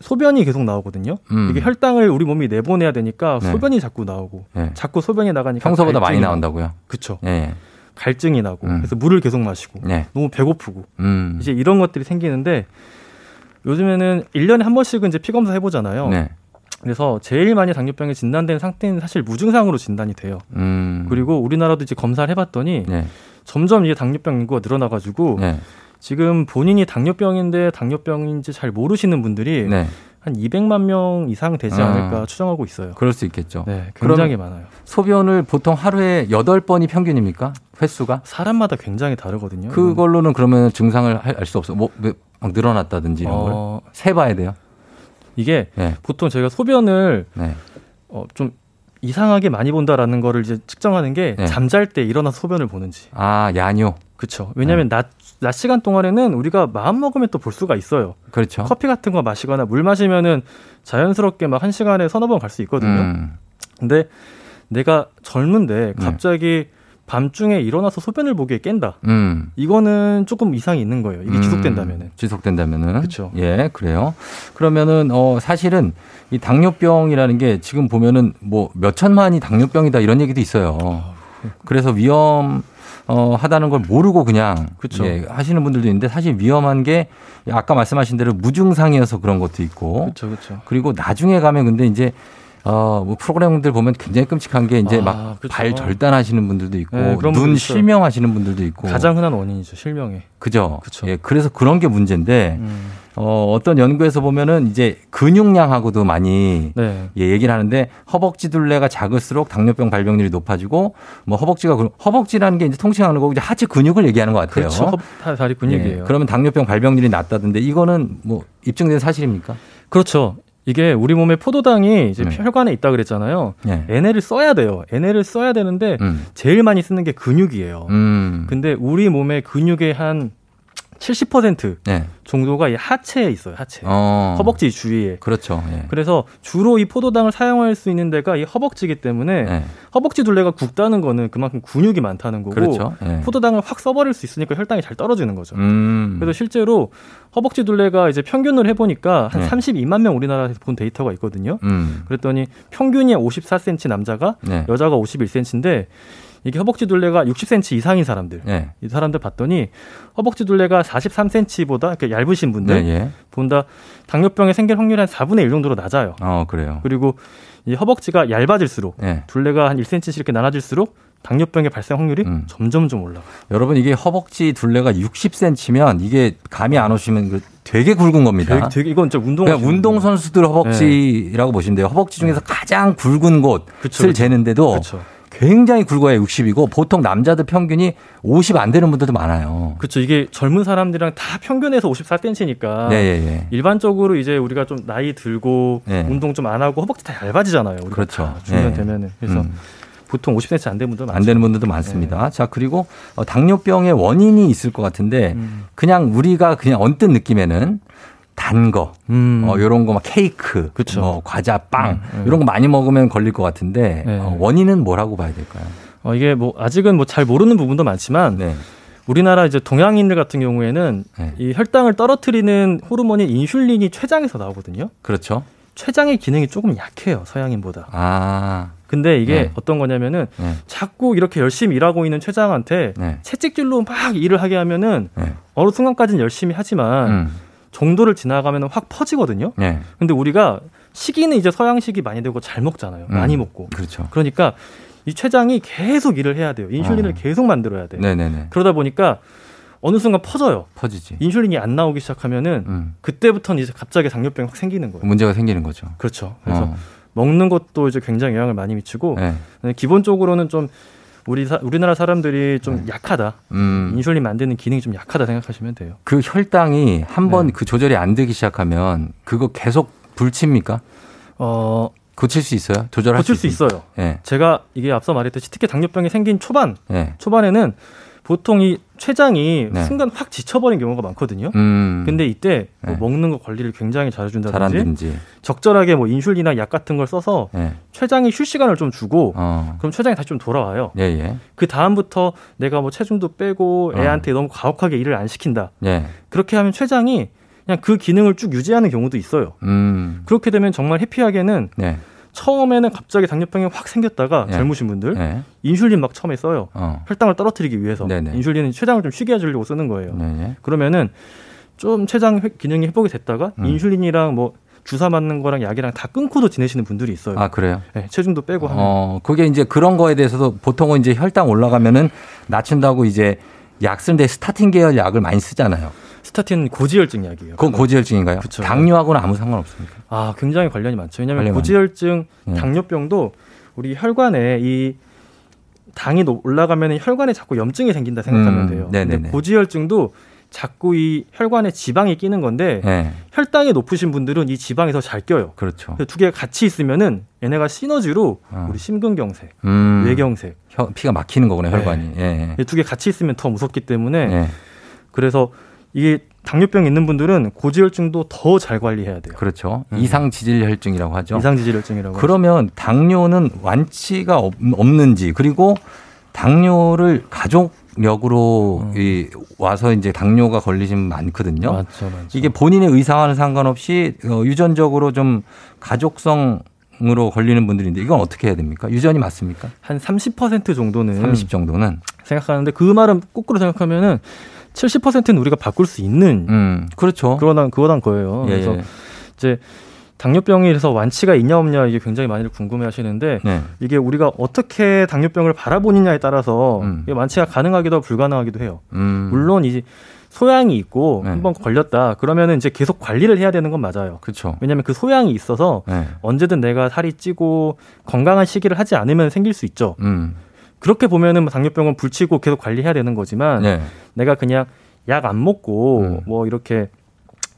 소변이 계속 나오거든요. 이게 혈당을 우리 몸이 내보내야 되니까 네. 소변이 자꾸 나오고 네. 자꾸 소변이 나가니까 평소보다 많이 나온다고요? 그렇죠. 네. 갈증이 나고 그래서 물을 계속 마시고 네. 너무 배고프고 이제 이런 것들이 생기는데 요즘에는 1년에 한 번씩은 이제 피검사 해보잖아요. 네. 그래서 제일 많이 당뇨병에 진단된 상태는 사실 무증상으로 진단이 돼요. 그리고 우리나라도 이제 검사를 해봤더니 네. 점점 이제 당뇨병 인구가 늘어나가지고 네. 지금 본인이 당뇨병인데 당뇨병인지 잘 모르시는 분들이 네. 한 200만 명 이상 되지 않을까 추정하고 있어요. 그럴 수 있겠죠. 네, 굉장히 많아요. 소변을 보통 하루에 8번이 평균입니까? 횟수가? 사람마다 굉장히 다르거든요. 그걸로는 그러면 증상을 알 수 없어요. 뭐 막 늘어났다든지 이런 걸 세봐야 돼요? 이게 네. 보통 저희가 소변을 네. 좀 이상하게 많이 본다라는 거를 이제 측정하는 게 네. 잠잘 때 일어나서 소변을 보는지. 아, 야뇨. 그렇죠. 왜냐하면 네. 낮 시간 동안에는 우리가 마음 먹으면 또 볼 수가 있어요. 그렇죠. 커피 같은 거 마시거나 물 마시면은 자연스럽게 막 한 시간에 1~2번 갈 수 있거든요. 근데 내가 젊은데 갑자기 네. 밤중에 일어나서 소변을 보기에 깬다. 이거는 조금 이상이 있는 거예요. 이게 지속된다면은. 그렇죠. 예, 그래요. 그러면은 사실은 이 당뇨병이라는 게 지금 보면은 뭐 몇 천만이 당뇨병이다 이런 얘기도 있어요. 그래서 위험하다는 걸 모르고 그냥 예, 하시는 분들도 있는데 사실 위험한 게 아까 말씀하신 대로 무증상이어서 그런 것도 있고. 그렇죠. 그리고 나중에 가면 근데 이제 뭐 프로그램들 보면 굉장히 끔찍한 게 이제 막 발 절단하시는 분들도 있고 네, 눈 실명하시는 분들도 있고 가장 흔한 원인이죠 실명에. 그죠. 예, 그래서 그런 게 문제인데 어떤 연구에서 보면은 이제 근육량하고도 많이 네. 예, 얘기를 하는데 허벅지 둘레가 작을수록 당뇨병 발병률이 높아지고 뭐 허벅지라는 게 이제 통칭하는 거고 이제 하체 근육을 얘기하는 것 같아요. 그렇죠. 다리 근육이에요. 예, 그러면 당뇨병 발병률이 낮다던데 이거는 뭐 입증된 사실입니까? 그렇죠. 이게 우리 몸의 포도당이 이제 혈관에 있다 그랬잖아요. 에네를 써야 돼요. 에네를 써야 되는데 제일 많이 쓰는 게 근육이에요. 근데 우리 몸의 근육의 한 70% 정도가 하체에 있어요. 하체. 허벅지 주위에. 그렇죠. 예. 그래서 주로 이 포도당을 사용할 수 있는 데가 이 허벅지이기 때문에 예. 허벅지 둘레가 굵다는 거는 그만큼 근육이 많다는 거고 그렇죠. 예. 포도당을 확 써버릴 수 있으니까 혈당이 잘 떨어지는 거죠. 그래서 실제로 허벅지 둘레가 이제 평균을 해보니까 한 32만 명 우리나라에서 본 데이터가 있거든요. 그랬더니 평균이 54cm 남자가 여자가 51cm인데 이게 허벅지 둘레가 60cm 이상인 사람들, 이 사람들 봤더니 허벅지 둘레가 43cm보다 그러니까 얇으신 분들 본다 당뇨병이 생길 확률이 한 4분의 1 정도로 낮아요. 그래요. 그리고 이 허벅지가 얇아질수록 둘레가 한 1cm씩 이렇게 나눠질수록 당뇨병의 발생 확률이 점점 올라가요. 여러분 이게 허벅지 둘레가 60cm면 이게 감이 안 오시면 되게 굵은 겁니다. 되게 이건 진짜 운동선수들 허벅지라고 보시면 돼요. 허벅지 중에서 가장 굵은 곳을 재는데도 굉장히 굵어야 60이고 보통 남자들 평균이 50 안 되는 분들도 많아요. 그렇죠. 이게 젊은 사람들이랑 다 평균해서 54cm니까 일반적으로 이제 우리가 좀 나이 들고 운동 좀 안 하고 허벅지 다 얇아지잖아요. 우리가 다 중년 되면은. 그래서 보통 50cm 안 되는 분들도 많죠. 안 되는 분들도 많습니다. 자, 그리고 당뇨병의 원인이 있을 것 같은데 그냥 우리가 그냥 언뜻 느낌에는 단 거, 요런 거 막 케이크, 과자, 빵, 이런 거 많이 먹으면 걸릴 것 같은데, 원인은 뭐라고 봐야 될까요? 이게 뭐, 아직은 뭐 잘 모르는 부분도 많지만, 우리나라 이제 동양인들 같은 경우에는 이 혈당을 떨어뜨리는 호르몬인 인슐린이 췌장에서 나오거든요. 그렇죠. 췌장의 기능이 조금 약해요, 서양인보다. 근데 이게 어떤 거냐면은 자꾸 이렇게 열심히 일하고 있는 췌장한테 채찍질로 막 일을 하게 하면은 어느 순간까지는 열심히 하지만, 정도를 지나가면 확 퍼지거든요. 근데 우리가 식이는 이제 서양식이 많이 되고 잘 먹잖아요. 많이 먹고. 그렇죠. 그러니까 이 췌장이 계속 일을 해야 돼요. 인슐린을 계속 만들어야 돼요. 그러다 보니까 어느 순간 퍼져요. 퍼지지. 인슐린이 안 나오기 시작하면은 그때부터는 이제 갑자기 당뇨병이 확 생기는 거예요. 문제가 생기는 거죠. 그렇죠. 그래서 먹는 것도 이제 굉장히 영향을 많이 미치고 기본적으로는 좀 우리나라 사람들이 좀 약하다. 인슐린 만드는 기능이 좀 약하다 생각하시면 돼요. 그 혈당이 한 번 그 조절이 안 되기 시작하면 그거 계속 불칩니까? 고칠 수 있어요? 조절할 수 있어요? 고칠 수 있어요. 제가 이게 앞서 말했듯이 특히 당뇨병이 생긴 초반에는 보통 이 췌장이 순간 확 지쳐버린 경우가 많거든요. 근데 이때 뭐 먹는 거 관리를 굉장히 잘해준다든지 적절하게 뭐 인슐린이나 약 같은 걸 써서 췌장이 쉴 시간을 좀 주고 그럼 췌장이 다시 좀 돌아와요. 그 다음부터 내가 뭐 체중도 빼고 애한테 너무 가혹하게 일을 안 시킨다. 그렇게 하면 췌장이 그냥 그 기능을 쭉 유지하는 경우도 있어요. 그렇게 되면 정말 해피하게는 처음에는 갑자기 당뇨병이 확 생겼다가 젊으신 분들 인슐린 막 처음에 써요. 혈당을 떨어뜨리기 위해서. 인슐린은 췌장을 좀 쉬게 해주려고 쓰는 거예요. 그러면은 좀 췌장 기능이 회복이 됐다가 인슐린이랑 뭐 주사 맞는 거랑 약이랑 다 끊고도 지내시는 분들이 있어요. 아, 그래요? 체중도 빼고 하면. 그게 이제 그런 거에 대해서도 보통은 이제 혈당 올라가면은 낮춘다고 이제 약 쓰는데 스타틴 계열 약을 많이 쓰잖아요. 스타틴은 고지혈증 약이에요. 그건 고지혈증인가요? 그쵸. 당뇨하고는 아무 상관없습니까? 굉장히 관련이 많죠. 왜냐하면 고지혈증, 당뇨병도 우리 혈관에 이 당이 올라가면 혈관에 자꾸 염증이 생긴다 생각하면 돼요. 근데 고지혈증도 자꾸 이 혈관에 지방이 끼는 건데 혈당이 높으신 분들은 이 지방이 더 잘 껴요. 그렇죠. 두 개가 같이 있으면은 얘네가 시너지로 우리 심근경색, 뇌경색, 피가 막히는 거구나 혈관이. 두 개 같이 있으면 더 무섭기 때문에 그래서 이게 당뇨병 있는 분들은 고지혈증도 더 잘 관리해야 돼요. 그렇죠. 이상지질혈증이라고 하죠. 그러면 당뇨는 완치가 없는지 그리고 당뇨를 가족력으로 와서 이제 당뇨가 걸리시면 많거든요. 맞죠. 이게 본인의 의사와는 상관없이 유전적으로 좀 가족성 으로 걸리는 분들인데 이건 어떻게 해야 됩니까? 유전이 맞습니까? 한 30% 정도는 30 정도는 생각하는데 그 말은 거꾸로 생각하면은 70%는 우리가 바꿀 수 있는 그렇죠. 그거란 거예요. 그래서 이제 당뇨병에 대해서 완치가 있냐 없냐 이게 굉장히 많이들 궁금해하시는데 이게 우리가 어떻게 당뇨병을 바라보느냐에 따라서 이게 완치가 가능하기도 하고 불가능하기도 해요. 물론 이제 소양이 있고 한번 걸렸다 그러면은 이제 계속 관리를 해야 되는 건 맞아요. 그렇죠. 왜냐하면 그 소양이 있어서 언제든 내가 살이 찌고 건강한 식이를 하지 않으면 생길 수 있죠. 그렇게 보면은 당뇨병은 불치고 계속 관리해야 되는 거지만 내가 그냥 약 안 먹고 뭐 이렇게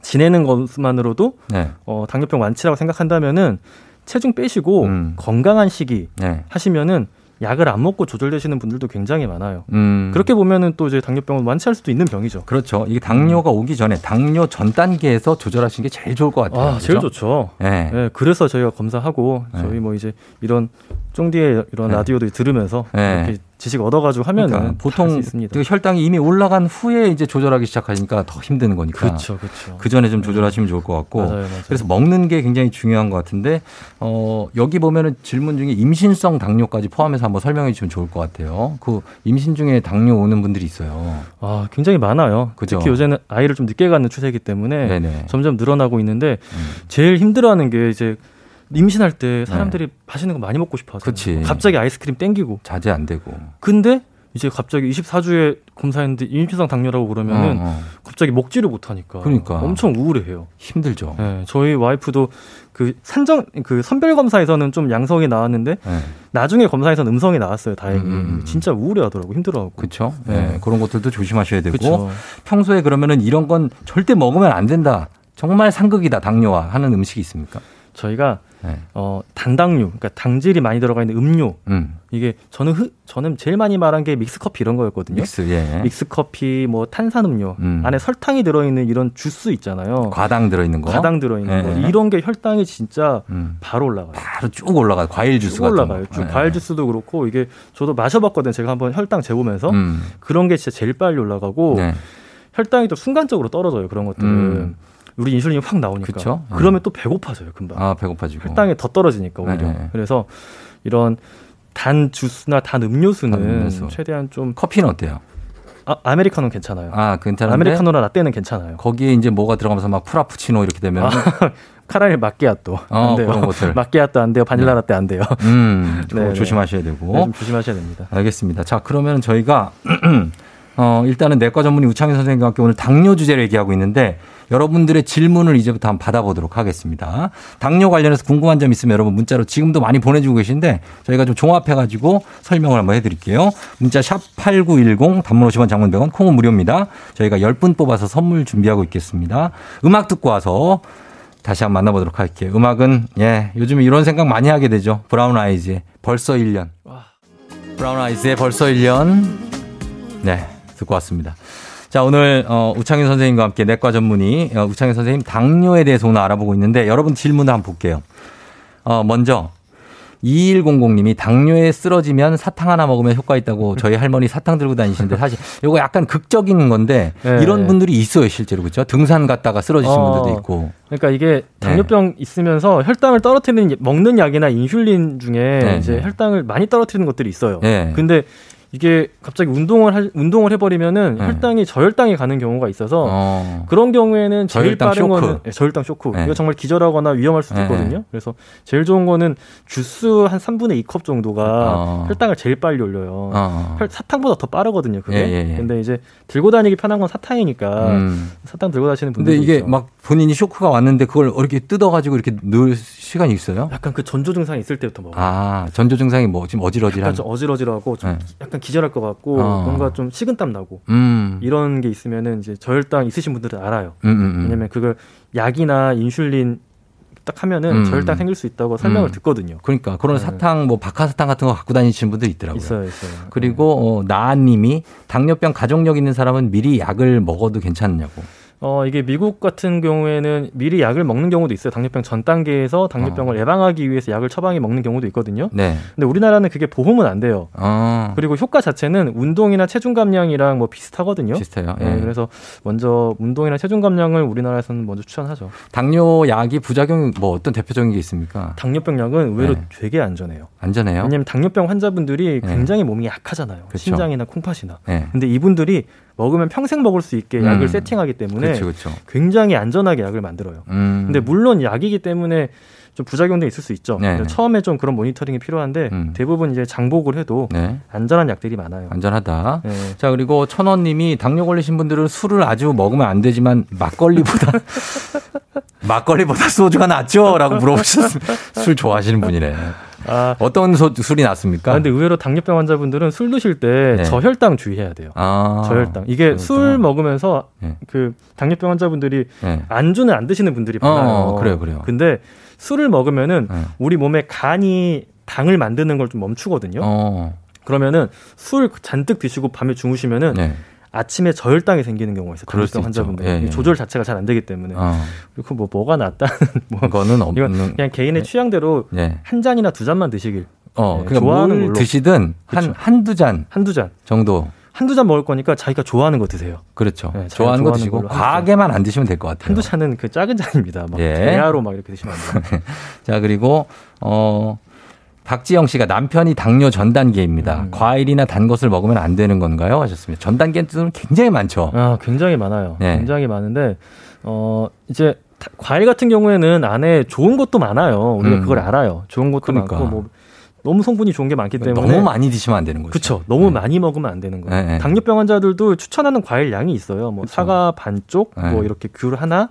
지내는 것만으로도 네. 당뇨병 완치라고 생각한다면은 체중 빼시고 건강한 식이 네. 하시면은 약을 안 먹고 조절되시는 분들도 굉장히 많아요. 그렇게 보면은 또 이제 당뇨병은 완치할 수도 있는 병이죠. 그렇죠. 이게 당뇨가 오기 전에 당뇨 전 단계에서 조절하시는 게 제일 좋을 것 같아요. 아, 그렇죠? 제일 좋죠. 네. 네. 그래서 저희가 검사하고 네. 저희 뭐 이제 이런 쫑디의 이런 네. 라디오도 들으면서 네. 이렇게 지식 얻어가지고 하면은 그러니까 보통 그 혈당이 이미 올라간 후에 이제 조절하기 시작하니까 더 힘든 거니까. 그렇죠, 그렇죠. 그 전에 좀 조절하시면 좋을 것 같고. 맞아요, 맞아요. 그래서 먹는 게 굉장히 중요한 것 같은데 여기 보면은 질문 중에 임신성 당뇨까지 포함해서 한번 설명해 주시면 좋을 것 같아요. 그 임신 중에 당뇨 오는 분들이 있어요. 아, 굉장히 많아요. 그죠? 특히 요새는 아이를 좀 늦게 갖는 추세이기 때문에 네네. 점점 늘어나고 있는데 제일 힘들어하는 게 이제. 임신할 때 사람들이 네. 맛있는 거 많이 먹고 싶어 하잖아요. 그치. 갑자기 아이스크림 땡기고. 자제 안 되고. 근데 이제 갑자기 24주에 검사했는데 임신성 당뇨라고 그러면은 갑자기 먹지를 못하니까. 그러니까. 엄청 우울해요. 힘들죠. 네, 저희 와이프도 그 선별 검사에서는 좀 양성이 나왔는데 네. 나중에 검사에서는 음성이 나왔어요. 다행히. 진짜 우울해하더라고. 힘들어하고. 그렇죠. 네. 네. 그런 것들도 조심하셔야 되고. 그쵸. 평소에 그러면은 이런 건 절대 먹으면 안 된다. 정말 상극이다. 당뇨와 하는 음식이 있습니까? 저희가 네. 단당류, 그러니까 당질이 많이 들어가 있는 음료. 이게 저는 제일 많이 말한 게 믹스커피 이런 거였거든요. 예. 믹스커피, 뭐 탄산음료, 안에 설탕이 들어있는 이런 주스 있잖아요. 과당 들어있는 거. 이런 게 혈당이 진짜 바로 올라가요. 바로 쭉 올라가요. 과일 주스 같은 올라가요. 거. 쭉 네. 과일 주스도 그렇고 이게 저도 마셔봤거든요. 제가 한번 혈당 재보면서 그런 게 진짜 제일 빨리 올라가고 네. 혈당이 또 순간적으로 떨어져요. 그런 것들은. 우리 인슐린이 확 나오니까. 그쵸? 그러면 또 배고파져요, 금방. 아, 배고파지고. 혈당이 더 떨어지니까, 오히려. 네네. 그래서 이런 단 주스나 단 음료수는 최대한 좀. 커피는 어때요? 아, 아메리카노는 괜찮아요. 아, 괜찮아요. 아메리카노나 라떼는 괜찮아요. 거기에 이제 뭐가 들어가면서 막 프라푸치노 이렇게 되면. 아, 카라멜 마끼아또 안 돼요. 그런 것들. 마끼아또 안 돼요. 바닐라 라떼 안 돼요. 네, 조심하셔야 되고. 네, 좀 조심하셔야 됩니다. 알겠습니다. 자, 그러면 저희가. 일단은 내과 전문의 우창윤 선생님과 함께 오늘 당뇨 주제를 얘기하고 있는데 여러분들의 질문을 이제부터 한번 받아보도록 하겠습니다. 당뇨 관련해서 궁금한 점 있으면 여러분 문자로 지금도 많이 보내주고 계신데 저희가 좀 종합해가지고 설명을 한번 해드릴게요. 문자 샵 8910 단문 50원 장문 100원 콩은 무료입니다. 저희가 10분 뽑아서 선물 준비하고 있겠습니다. 음악 듣고 와서 다시 한번 만나보도록 할게요. 음악은 예 요즘 이런 생각 많이 하게 되죠. 브라운 아이즈의 벌써 1년. 브라운 아이즈의 벌써 1년. 네. 듣고 왔습니다. 자, 오늘 우창윤 선생님과 함께 내과 전문의 우창윤 선생님 당뇨에 대해서 오늘 알아보고 있는데 여러분 질문을 한번 볼게요. 먼저 2100님이 당뇨에 쓰러지면 사탕 하나 먹으면 효과 있다고 저희 할머니 사탕 들고 다니시는데 사실 이거 약간 극적인 건데 네. 이런 분들이 있어요 실제로. 그렇죠? 등산 갔다가 쓰러지신 분들도 있고. 그러니까 이게 당뇨병 네. 있으면서 혈당을 떨어뜨리는 먹는 약이나 인슐린 중에 네. 이제 혈당을 많이 떨어뜨리는 것들이 있어요. 네. 근데 이게 갑자기 운동을 해버리면은 네. 혈당이 저혈당이 가는 경우가 있어서 그런 경우에는 제일 빠른 거는 저혈당 쇼크. 네. 이거 정말 기절하거나 위험할 수도 있거든요. 그래서 제일 좋은 거는 주스 한 3분의 2컵 정도가 혈당을 제일 빨리 올려요. 사탕보다 더 빠르거든요. 그게. 근데 이제 들고 다니기 편한 건 사탕이니까 사탕 들고 다니시는 분들. 근데 이게 있죠. 막 본인이 쇼크가 왔는데 그걸 이렇게 뜯어가지고 이렇게 넣을 시간이 있어요? 약간 그 전조 증상이 있을 때부터 먹어요. 아, 전조 증상이 뭐 지금 어질어질한. 약간 좀 어질어질하고 좀 네. 약간 기절할 것 같고 뭔가 좀 식은땀 나고 이런 게 있으면은 이제 저혈당 있으신 분들은 알아요. 왜냐면 그걸 약이나 인슐린 딱 하면은 저혈당 생길 수 있다고 설명을 듣거든요. 그러니까 그런 사탕 뭐 박하사탕 같은 거 갖고 다니시는 분들 있더라고요. 있어요. 그리고 나아님이 당뇨병 가족력 있는 사람은 미리 약을 먹어도 괜찮냐고. 이게 미국 같은 경우에는 미리 약을 먹는 경우도 있어요. 당뇨병 전 단계에서 당뇨병을 예방하기 위해서 약을 처방해 먹는 경우도 있거든요. 네. 근데 우리나라는 그게 보험은 안 돼요. 그리고 효과 자체는 운동이나 체중 감량이랑 뭐 비슷하거든요. 비슷해요. 네. 네. 그래서 먼저 운동이나 체중 감량을 우리나라에서는 먼저 추천하죠. 당뇨 약이 부작용 뭐 어떤 대표적인 게 있습니까? 당뇨병 약은 의외로 네. 되게 안전해요. 안전해요? 왜냐하면 당뇨병 환자분들이 굉장히 몸이 약하잖아요. 그쵸. 신장이나 콩팥이나. 네. 근데 이분들이 먹으면 평생 먹을 수 있게 약을 세팅하기 때문에 그쵸. 굉장히 안전하게 약을 만들어요. 근데 물론 약이기 때문에 좀 부작용도 있을 수 있죠. 처음에 좀 그런 모니터링이 필요한데 대부분 이제 장복을 해도 네. 안전한 약들이 많아요. 안전하다. 네. 자, 그리고 천원님이 당뇨 걸리신 분들은 술을 아주 먹으면 안 되지만 막걸리보다 소주가 낫죠? 라고 물어보셨습니다. 술 좋아하시는 분이네. 아, 어떤 술이 낫습니까? 아, 근데 의외로 당뇨병 환자분들은 술 드실 때 네. 저혈당 주의해야 돼요. 아, 저혈당. 이게 저혈당. 술 먹으면서 네. 그 당뇨병 환자분들이 네. 안주는 안 드시는 분들이 많아요. 그래요. 근데 술을 먹으면은 네. 우리 몸에 간이 당을 만드는 걸 좀 멈추거든요. 그러면은 술 잔뜩 드시고 밤에 주무시면은 네. 아침에 저혈당이 생기는 경우가 있어요. 당뇨병 환자분들 예. 조절 자체가 잘 안 되기 때문에 그리고 뭐가 낫다는 거는 없는 그냥 개인의 예. 취향대로 예. 한 잔이나 두 잔만 드시길. 그러니까 좋아하는 뭘 걸로 드시든 한두 잔 정도. 한두 잔 먹을 거니까 자기가 좋아하는 거 드세요. 그렇죠. 네, 좋아하는 거 드시고 과하게만 안 드시면 될 것 같아요. 한두 잔은 그 작은 잔입니다. 막 예. 대야로 막 이렇게 드시면 안 돼요. 자, 그리고 박지영 씨가 남편이 당뇨 전 단계입니다. 과일이나 단 것을 먹으면 안 되는 건가요? 하셨습니다. 전 단계는 굉장히 많죠. 아, 굉장히 많아요. 네. 굉장히 많은데 이제 과일 같은 경우에는 안에 좋은 것도 많아요. 우리가 그걸 알아요. 좋은 것도 많고 뭐 너무 성분이 좋은 게 많기 때문에 너무 많이 드시면 안 되는 거죠. 그렇죠. 너무 네. 많이 먹으면 안 되는 거예요. 네. 당뇨병 환자들도 추천하는 과일 양이 있어요. 뭐 그쵸. 사과 반 쪽, 네. 뭐 이렇게 귤 하나,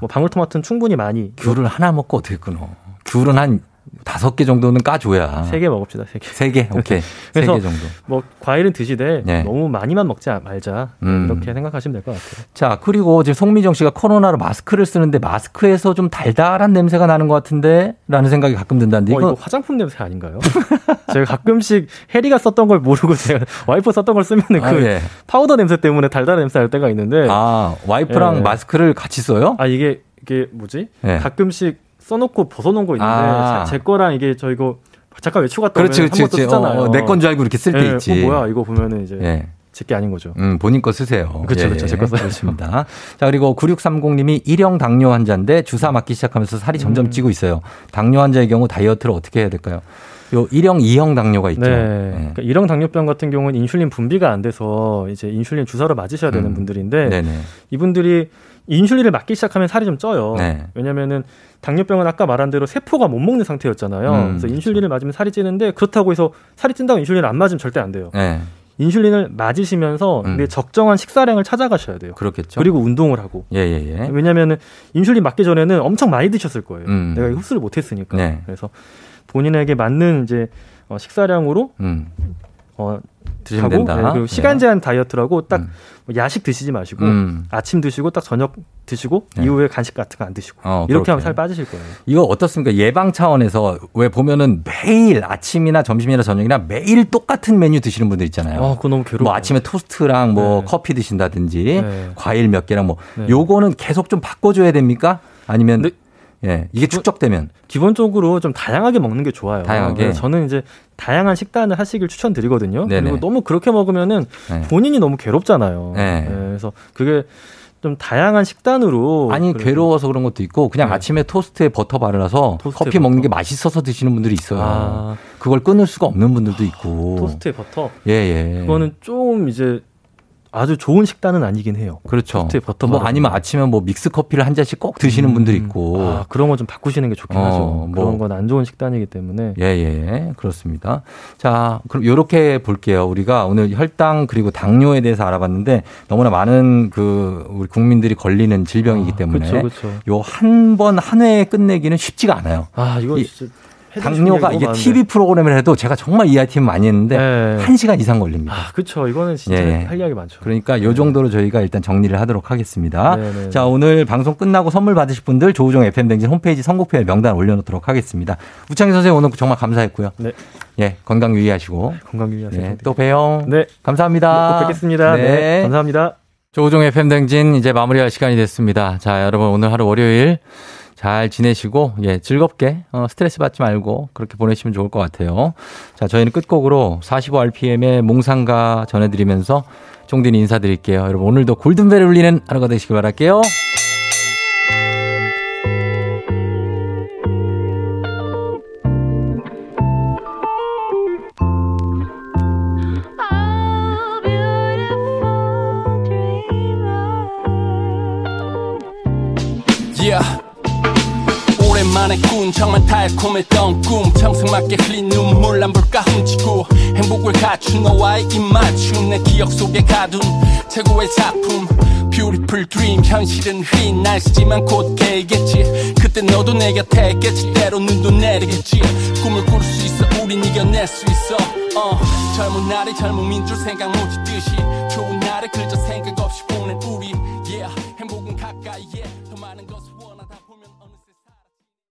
뭐 방울토마토는 충분히 많이. 귤을 하나 먹고 어떻게 끊어? 귤은 한 5개 정도는 까줘야. 3개 먹읍시다. 3개. 오케이. 3개 정도. 뭐 과일은 드시되 네. 너무 많이만 먹지 말자. 이렇게 생각하시면 될 것 같아요. 자, 그리고 지금 송미정 씨가 코로나로 마스크를 쓰는데 마스크에서 좀 달달한 냄새가 나는 것 같은데 라는 생각이 가끔 든다는데 이거 화장품 냄새 아닌가요? 제가 가끔씩 해리가 썼던 걸 모르고 제가 와이프 썼던 걸 쓰면 예. 파우더 냄새 때문에 달달한 냄새 날 때가 있는데 와이프랑 예. 마스크를 같이 써요? 이게 뭐지? 예. 가끔씩 써놓고 벗어놓은 거 있는데 제 거랑 이게 저 이거 잠깐 외출 갔다 오면 한 번 또 쓰잖아요. 내 건 줄 알고 이렇게 쓸 때 예, 있지. 뭐야 이거 보면은 이제 제 게 아닌 거죠. 본인 거 쓰세요. 그렇죠. 제 거 쓰겠습니다. 자, 그리고 9630님이 1형 당뇨 환자인데 주사 맞기 시작하면서 살이 점점 찌고 있어요. 당뇨 환자의 경우 다이어트를 어떻게 해야 될까요? 요 1형, 2형 당뇨가 있죠. 네. 그러니까 1형 당뇨병 같은 경우는 인슐린 분비가 안 돼서 이제 인슐린 주사로 맞으셔야 되는 분들인데 이분들이 인슐린을 맞기 시작하면 살이 좀 쪄요. 네. 왜냐면은 당뇨병은 아까 말한 대로 세포가 못 먹는 상태였잖아요. 그래서 인슐린을 맞으면 살이 찌는데 그렇다고 해서 살이 찐다고 인슐린을 안 맞으면 절대 안 돼요. 네. 인슐린을 맞으시면서 내 적정한 식사량을 찾아가셔야 돼요. 그렇겠죠. 그리고 운동을 하고. 예. 왜냐면은 인슐린 맞기 전에는 엄청 많이 드셨을 거예요. 내가 흡수를 못 했으니까. 네. 그래서 본인에게 맞는 이제 식사량으로 드시면 된다. 네, 그리고 시간 제한 다이어트라고 딱 야식 드시지 마시고 아침 드시고 딱 저녁 드시고 이후에 간식 같은 거 안 드시고 이렇게 그렇게 하면 살 빠지실 거예요. 이거 어떻습니까? 예방 차원에서 왜 보면은 매일 아침이나 점심이나 저녁이나 매일 똑같은 메뉴 드시는 분들 있잖아요. 그거 너무 괴로워. 뭐 아침에 토스트랑 뭐 커피 드신다든지 과일 몇 개랑 뭐 요거는 계속 좀 바꿔줘야 됩니까? 아니면 이게 축적되면 기본적으로 좀 다양하게 먹는 게 좋아요. 다양하게. 저는 이제 다양한 식단을 하시길 추천드리거든요. 네네. 그리고 너무 그렇게 먹으면은 본인이 너무 괴롭잖아요. 그래서 그게 좀 다양한 식단으로 괴로워서 그런 것도 있고 그냥 아침에 토스트에 버터 발라서 커피 버터. 먹는 게 맛있어서 드시는 분들이 있어요. 그걸 끊을 수가 없는 분들도 있고. 토스트에 버터? 예. 그거는 좀 이제 아주 좋은 식단은 아니긴 해요. 그렇죠. 뭐 아니면 아침에 뭐 믹스 커피를 한 잔씩 꼭 드시는 분들 있고. 그런 거 좀 바꾸시는 게 좋긴 하죠. 그런 건 안 좋은 식단이기 때문에. 예. 그렇습니다. 자, 그럼 요렇게 볼게요. 우리가 오늘 혈당 그리고 당뇨에 대해서 알아봤는데 너무나 많은 우리 국민들이 걸리는 질병이기 때문에. 그렇죠. 요 한 번 한 회에 끝내기는 쉽지가 않아요. 이거 진짜. 당뇨가 이게 TV 프로그램을 해도 제가 정말 이 아이템 많이 했는데 1시간 이상 걸립니다. 그렇죠. 이거는 진짜 할 이야기 많죠. 그러니까 이 정도로 저희가 일단 정리를 하도록 하겠습니다. 자, 오늘 방송 끝나고 선물 받으실 분들 조우종 FM 대행진 홈페이지 선곡표에 명단 올려놓도록 하겠습니다. 우창윤 선생님 오늘 정말 감사했고요. 네. 예, 건강 유의하시고. 건강 유의하세요. 네, 또 봬요. 네. 감사합니다. 또 뵙겠습니다. 네. 감사합니다. 조우종 FM 대행진 이제 마무리할 시간이 됐습니다. 자, 여러분 오늘 하루 월요일. 잘 지내시고 즐겁게 스트레스 받지 말고 그렇게 보내시면 좋을 것 같아요. 자, 저희는 끝곡으로 45rpm의 몽상가 전해드리면서 쫑디는 인사드릴게요. 여러분 오늘도 골든벨을 울리는 하루가 되시길 바랄게요. 꾼 정말 달콤했던 꿈 청승맞게 흘린 눈물 난 볼까 훔치고 행복을 갖춘 너와의 입맞춤 내 기억 속에 가둔 최고의 작품 Beautiful dream 현실은 흰 날씨지만 곧 깨겠지 그때 너도 내 곁에 있겠지 때론 눈도 내리겠지 꿈을 꿀 수 있어 우린 이겨낼 수 있어 젊은 날이 젊음인 줄 생각 못했듯이 좋은 날에 그저 생각 없이 보낸 우리